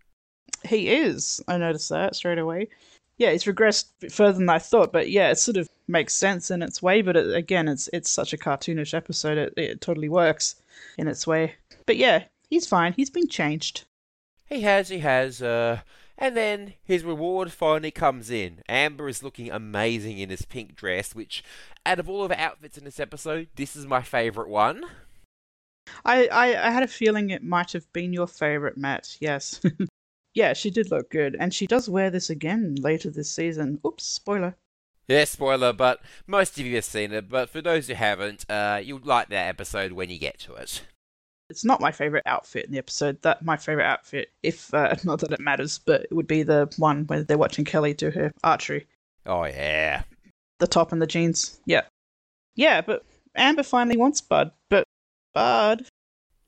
He is. I noticed that straight away. Yeah, it's regressed further than I thought, but yeah, it sort of makes sense in its way, but it, again, it's it's such a cartoonish episode, it, it totally works in its way. But yeah, he's fine. He's been changed. He has, he has, uh... And then his reward finally comes in. Amber is looking amazing in his pink dress, which, out of all of the outfits in this episode, this is my favourite one. I, I, I had a feeling it might have been your favourite, Matt, yes. Yeah, she did look good, and she does wear this again later this season. Oops, spoiler. Yeah, spoiler, but most of you have seen it, but for those who haven't, uh, you'll like that episode when you get to it. It's not my favourite outfit in the episode. That my favourite outfit, if uh, not that it matters, but it would be the one where they're watching Kelly do her archery. Oh, yeah. The top and the jeans, yeah. Yeah, but Amber finally wants Bud, but Bud...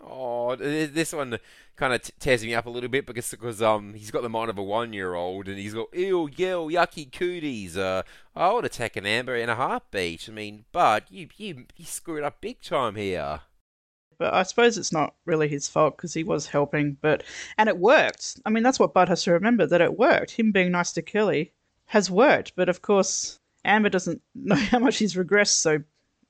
Oh, this one kind of tears me up a little bit because because um he's got the mind of a one-year-old and he's got, ew, yell, yucky cooties. Uh, I would attack an Amber in a heartbeat. I mean, Bud, you, you, you screwed up big time here. But I suppose it's not really his fault because he was helping. But and it worked. I mean, that's what Bud has to remember, that it worked. Him being nice to Kelly has worked. But, of course, Amber doesn't know how much he's regressed so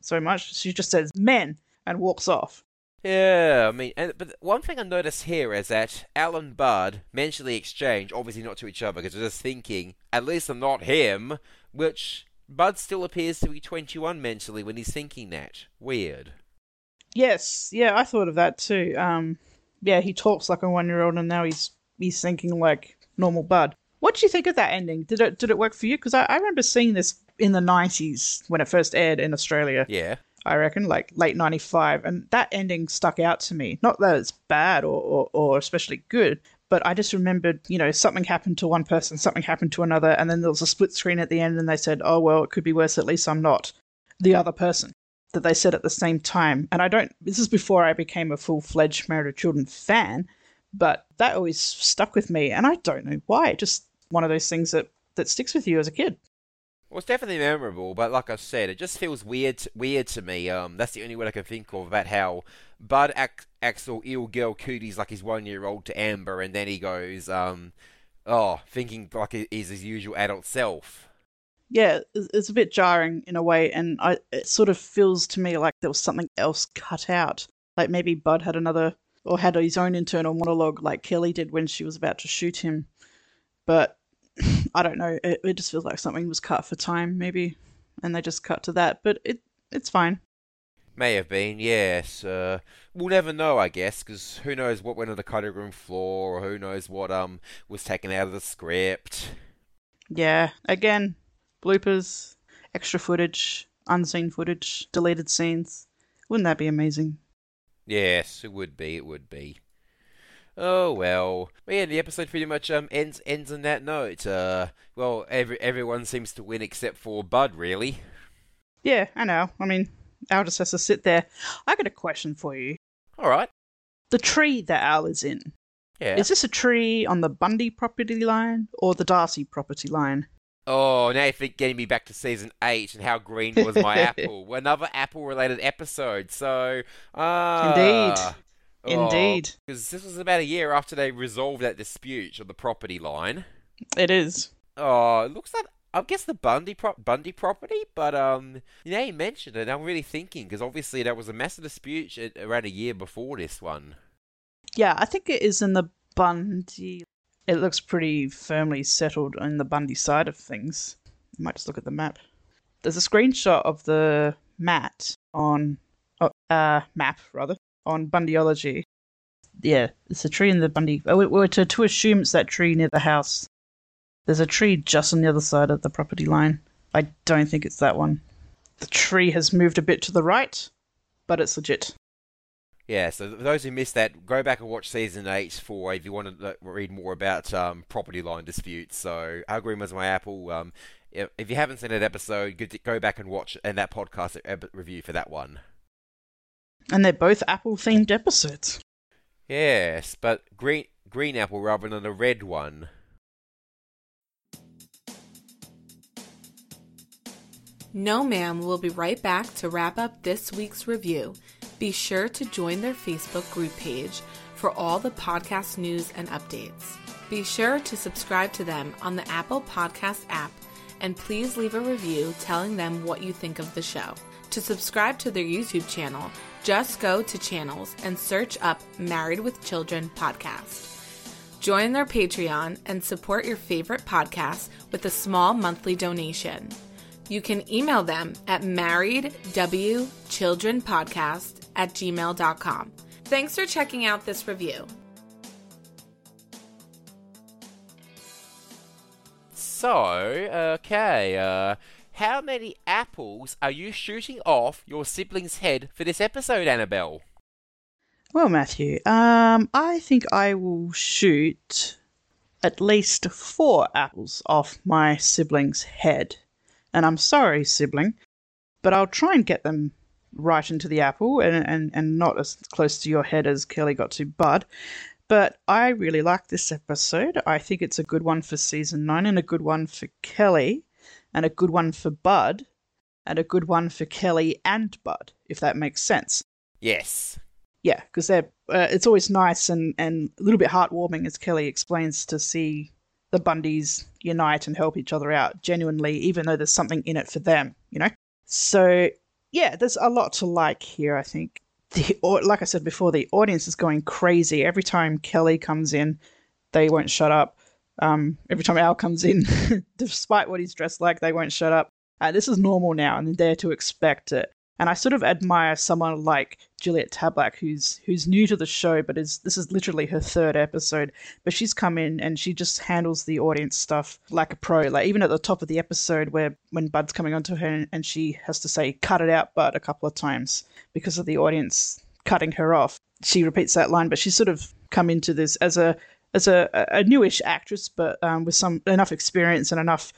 so much. She just says, men, and walks off. Yeah, I mean, and, but one thing I noticed here is that Al and Bud mentally exchange, obviously not to each other, because they're just thinking, at least I'm not him, which Bud still appears to be twenty-one mentally when he's thinking that. Weird. Yes, yeah, I thought of that too. Um, yeah, he talks like a one-year-old, and now he's he's thinking like normal Bud. What do you think of that ending? Did it did it work for you? Because I, I remember seeing this in the nineties when it first aired in Australia. Yeah, I reckon like late ninety-five, and that ending stuck out to me. Not that it's bad or, or, or especially good, but I just remembered, you know, something happened to one person, something happened to another, and then there was a split screen at the end, and they said, "Oh well, it could be worse. At least I'm not the other person." That they said at the same time. And I don't, this is before I became a full-fledged Married with Children fan, but that always stuck with me, and I don't know why. Just one of those things that, that sticks with you as a kid. Well, it's definitely memorable, but like I said, it just feels weird weird to me. Um, that's the only word I can think of about how Bud acts, acts all ill girl cooties like his one-year-old to Amber, and then he goes, um, oh, thinking like he's his usual adult self. Yeah, it's a bit jarring in a way, and I, it sort of feels to me like there was something else cut out. Like maybe Bud had another, or had his own internal monologue like Kelly did when she was about to shoot him. But I don't know, it, it just feels like something was cut for time maybe, and they just cut to that, but it it's fine. May have been, yes. Uh, we'll never know, I guess, because who knows what went on the cutting room floor, or who knows what um was taken out of the script. Yeah, again... bloopers, extra footage, unseen footage, deleted scenes. Wouldn't that be amazing? Yes, it would be, it would be. Oh, well. But yeah, the episode pretty much um ends ends on that note. Uh, well, every, everyone seems to win except for Bud, really. Yeah, I know. I mean, Al just has to sit there. I got a question for you. All right. The tree that Al is in. Yeah. Is this a tree on the Bundy property line or the Darcy property line? Oh, now you're getting me back to season eight and how green was my apple. Another apple-related episode. So, ah, uh, indeed, oh, indeed. Because this was about a year after they resolved that dispute on the property line. It is. Oh, it looks like I guess the Bundy pro- Bundy property, but um, now you mentioned it, I'm really thinking because obviously there was a massive dispute around a year before this one. Yeah, I think it is in the Bundy. It looks pretty firmly settled on the Bundy side of things. I might just look at the map. There's a screenshot of the mat on, uh, map rather, on Bundyology. yeah, it's a tree in the Bundy. Oh, we're to, to assume it's that tree near the house. There's a tree just on the other side of the property line. I don't think it's that one. The tree has moved a bit to the right, but it's legit. Yeah, so those who missed that, go back and watch Season eight for if you want to read more about um, property line disputes. So, How Green Was My Apple? Um, if you haven't seen that episode, go back and watch and that podcast review for that one. And they're both apple-themed episodes. Yes, but green green apple rather than a red one. No Ma'am will be right back to wrap up this week's review. Be sure to join their Facebook group page for all the podcast news and updates. Be sure to subscribe to them on the Apple Podcast app, and please leave a review telling them what you think of the show. To subscribe to their YouTube channel, just go to channels and search up Married with Children podcast. Join their Patreon and support your favorite podcast with a small monthly donation. You can email them at married w children podcast at gmail dot com. Thanks for checking out this review. So, okay, uh, how many apples are you shooting off your sibling's head for this episode, Annabelle? Well, Matthew, um, I think I will shoot at least four apples off my sibling's head. And I'm sorry, sibling, but I'll try and get them right into the apple and, and, and not as close to your head as Kelly got to Bud. But I really like this episode. I think it's a good one for Season nine and a good one for Kelly and a good one for Bud and a good one for Kelly and Bud, if that makes sense. Yes. Yeah, because they're uh, it's always nice and, and a little bit heartwarming, as Kelly explains, to see the Bundys unite and help each other out genuinely, even though there's something in it for them, you know? So, yeah, there's a lot to like here, I think. The, or, like I said before, the audience is going crazy. Every time Kelly comes in, they won't shut up. Um, every time Al comes in, despite what he's dressed like, they won't shut up. Uh, this is normal now, and they're to expect it. And I sort of admire someone like Juliette Tablack, who's who's new to the show, but is this is literally her third episode. But she's come in and she just handles the audience stuff like a pro. Like even at the top of the episode where when Bud's coming onto her and she has to say, "Cut it out, Bud," a couple of times because of the audience cutting her off. She repeats that line, but she's sort of come into this as a as a, a newish actress, but um, with some enough experience and enough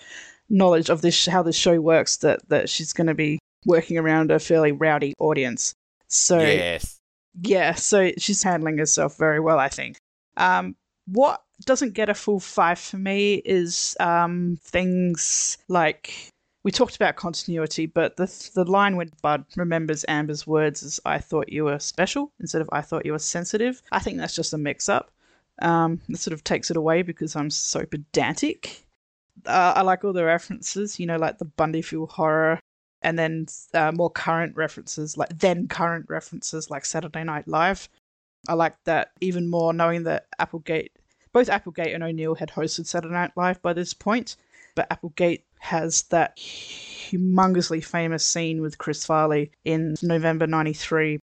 knowledge of this how this show works that that she's going to be working around a fairly rowdy audience. So, yes. Yeah, so she's handling herself very well, I think. Um, what doesn't get a full five for me is um, things like, we talked about continuity, but the the line when Bud remembers Amber's words is, "I thought you were special," instead of "I thought you were sensitive." I think that's just a mix-up. Um, it sort of takes it away because I'm so pedantic. Uh, I like all the references, you know, like the Bundyville Horror, and then uh, more current references, like then current references like Saturday Night Live. I like that even more knowing that Applegate, both Applegate and O'Neill had hosted Saturday Night Live by this point, but Applegate has that humongously famous scene with Chris Farley in November ninety-three,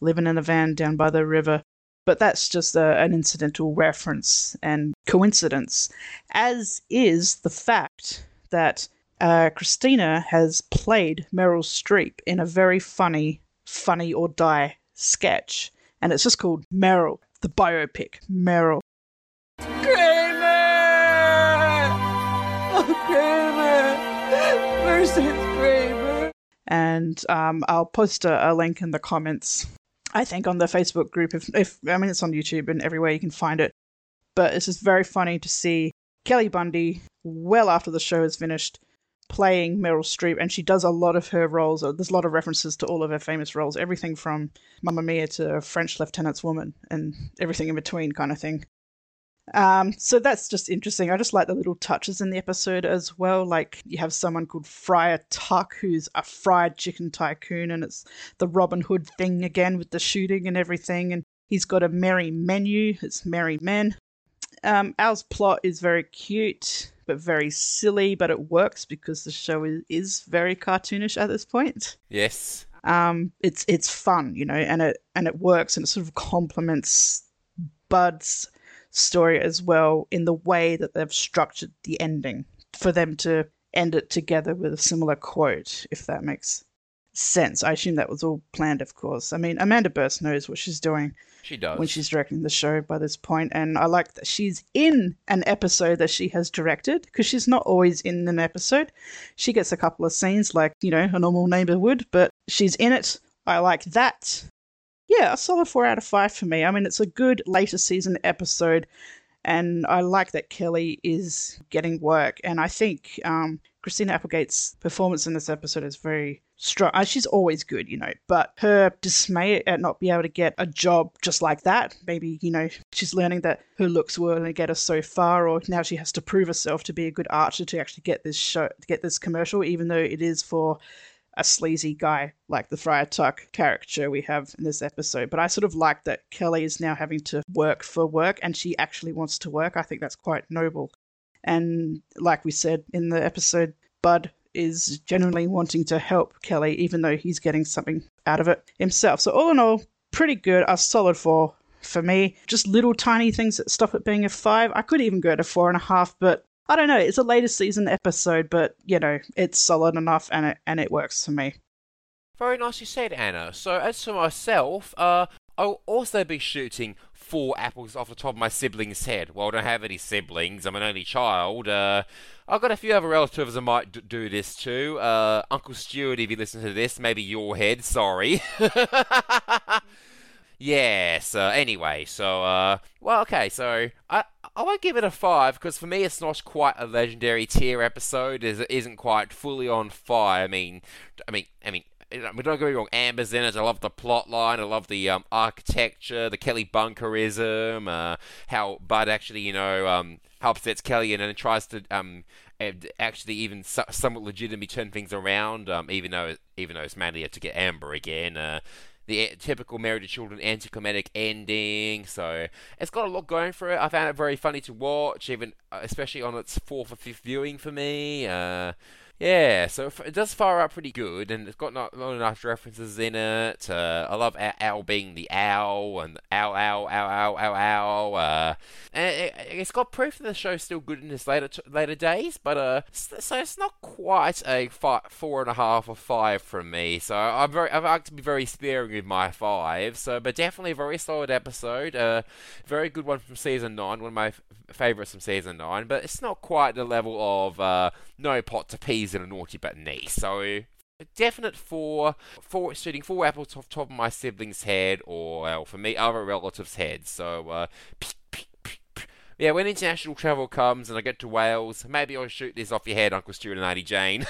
Living in a Van Down by the River. But that's just a, an incidental reference and coincidence, as is the fact that Uh, Christina has played Meryl Streep in a very funny Funny or Die sketch. And it's just called Meryl, the biopic, Meryl. Kramer! Oh, Kramer! Versus Kramer! And um, I'll post a, a link in the comments, I think, on the Facebook group. If, if I mean, it's on YouTube and everywhere you can find it. But it's just very funny to see Kelly Bundy, well after the show is finished, playing Meryl Streep, and she does a lot of her roles. There's a lot of references to all of her famous roles, everything from Mamma Mia to French Lieutenant's Woman and everything in between kind of thing. Um, so that's just interesting. I just like the little touches in the episode as well. Like you have someone called Friar Tuck, who's a fried chicken tycoon, and it's the Robin Hood thing again with the shooting and everything. And he's got a merry menu. It's merry men. Um, Al's plot is very cute, but very silly, but it works because the show is, is very cartoonish at this point. Yes. Um, it's it's fun, you know, and it and it works, and it sort of complements Bud's story as well in the way that they've structured the ending for them to end it together with a similar quote, if that makes sense. I assume that was all planned, of course. I mean, Amanda Bearse knows what she's doing. She does. When she's directing the show by this point. And I like that she's in an episode that she has directed, because she's not always in an episode. She gets a couple of scenes like, you know, a normal neighbor would, but she's in it. I like that. Yeah, a solid four out of five for me. I mean, it's a good later season episode, and I like that Kelly is getting work. And I think um, Christina Applegate's performance in this episode is very strong. She's always good, you know, but her dismay at not being able to get a job just like that, maybe, you know, she's learning that her looks were going to get her so far, or now she has to prove herself to be a good archer to actually get this show, to get this commercial, even though it is for a sleazy guy like the Friar Tuck character we have in this episode. But I sort of like that Kelly is now having to work for work, and she actually wants to work. I think that's quite noble. And like we said in the episode, Bud is genuinely wanting to help Kelly, even though he's getting something out of it himself. So all in all, pretty good. A solid four for me. Just little tiny things that stop it being a five. I could even go to four and a half, but I don't know, it's a later season episode, but, you know, it's solid enough and it, and it works for me. Very nicely said, Anna. So as for myself, uh, I'll also be shooting four apples off the top of my sibling's head. Well, I don't have any siblings. I'm an only child. Uh, I've got a few other relatives I might d- do this to. Uh, Uncle Stuart, if you listen to this, maybe your head, sorry. Yes, uh, anyway, so, uh, well, okay, so I I won't give it a five, because for me it's not quite a legendary tier episode. It isn't quite fully on fire. I mean, I mean, I mean, don't get me wrong, Amber's in it. I love the plot line. I love the um, architecture, the Kelly bunkerism, uh, how Bud actually, you know, um, helps it's Kelly and then tries to um, actually even so- somewhat legitimately turn things around, um, even though even though it's mainly to get Amber again, uh, the typical Married with Children anticlimactic ending. So it's got a lot going for it. I found it very funny to watch, even especially on its fourth or fifth viewing for me. Uh, yeah, so it does fire up pretty good, and it's got not, not enough references in it. Uh, I love Al being the owl, and owl, owl, owl, owl, owl, owl. Uh, and it, it's got proof that the show's still good in its later t- later days, but uh, so it's not quite a five, four and a half or five from me. So I'm very, I like to be very sparing with my five. So, but definitely a very solid episode. Uh, very good one from season nine. One of my f- favorites from season nine. But it's not quite the level of uh, no pot to peas and a Naughty But Nice. So a definite four, four shooting four apples off top of my sibling's head, or well, for me, other relatives' heads. So uh, psh, psh, psh, psh. Yeah, when international travel comes and I get to Wales, maybe I'll shoot this off your head, Uncle Stuart and Auntie Jane.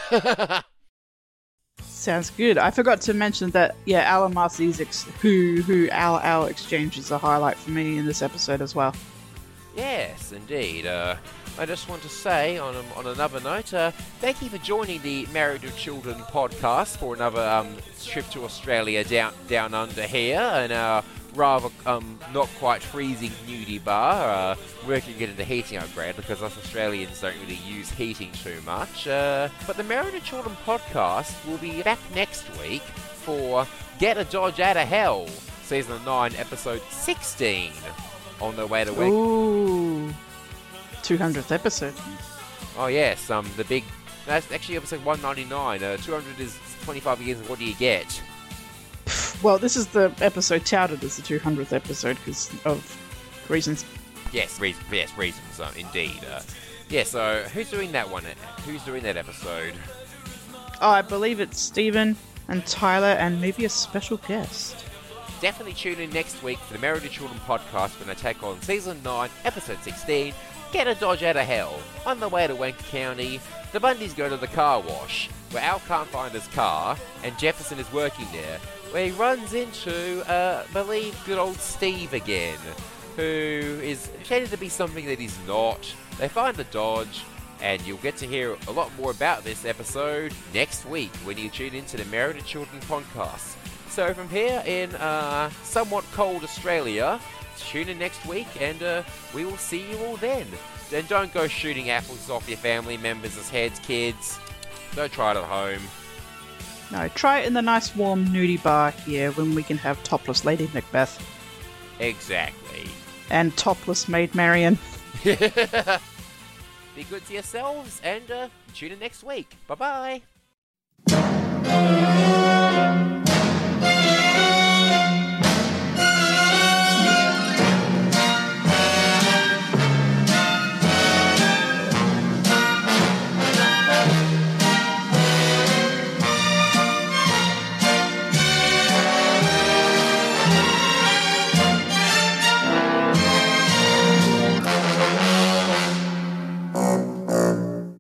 Sounds good. I forgot to mention that, yeah, Al and Marcy's ex- who who Al Al exchange is a highlight for me in this episode as well. Yes, indeed. Uh, I just want to say, on um, on another note, uh, thank you for joining the Married with Children podcast for another um, trip to Australia down down under here, and our rather um, not quite freezing nudie bar. Uh, working it into heating upgrade, because us Australians don't really use heating too much. Uh, but the Married with Children podcast will be back next week for Get a Dodge Out of Hell, season nine, episode sixteen. On their way to work. Ooh. two hundredth episode. Oh, yes. Um, the big... No, that's actually episode one ninety-nine. Uh, two hundred is twenty-five years, and what do you get? Well, this is the episode touted as the two hundredth episode because of reasons. Yes, reasons. Yes, reasons. Um, indeed. Uh, yeah, so who's doing that one? Who's doing that episode? Oh, I believe it's Stephen and Tyler and maybe a special guest. Definitely tune in next week for the Married with Children podcast when I take on season nine, episode sixteen, Get a Dodge Out of Hell. On the way to Wanker County, the Bundys go to the car wash, where Al can't find his car, and Jefferson is working there, where he runs into, uh, I believe, good old Steve again, who is pretending to be something that he's not. They find the Dodge, and you'll get to hear a lot more about this episode next week when you tune in to the Married with Children podcast. So from here in uh, somewhat cold Australia, tune in next week and uh, we will see you all then. And don't go shooting apples off your family members' heads, kids. Don't try it at home. No, try it in the nice warm nudie bar here when we can have topless Lady Macbeth. Exactly. and topless Maid Marian. Be good to yourselves, and uh, tune in next week. Bye-bye.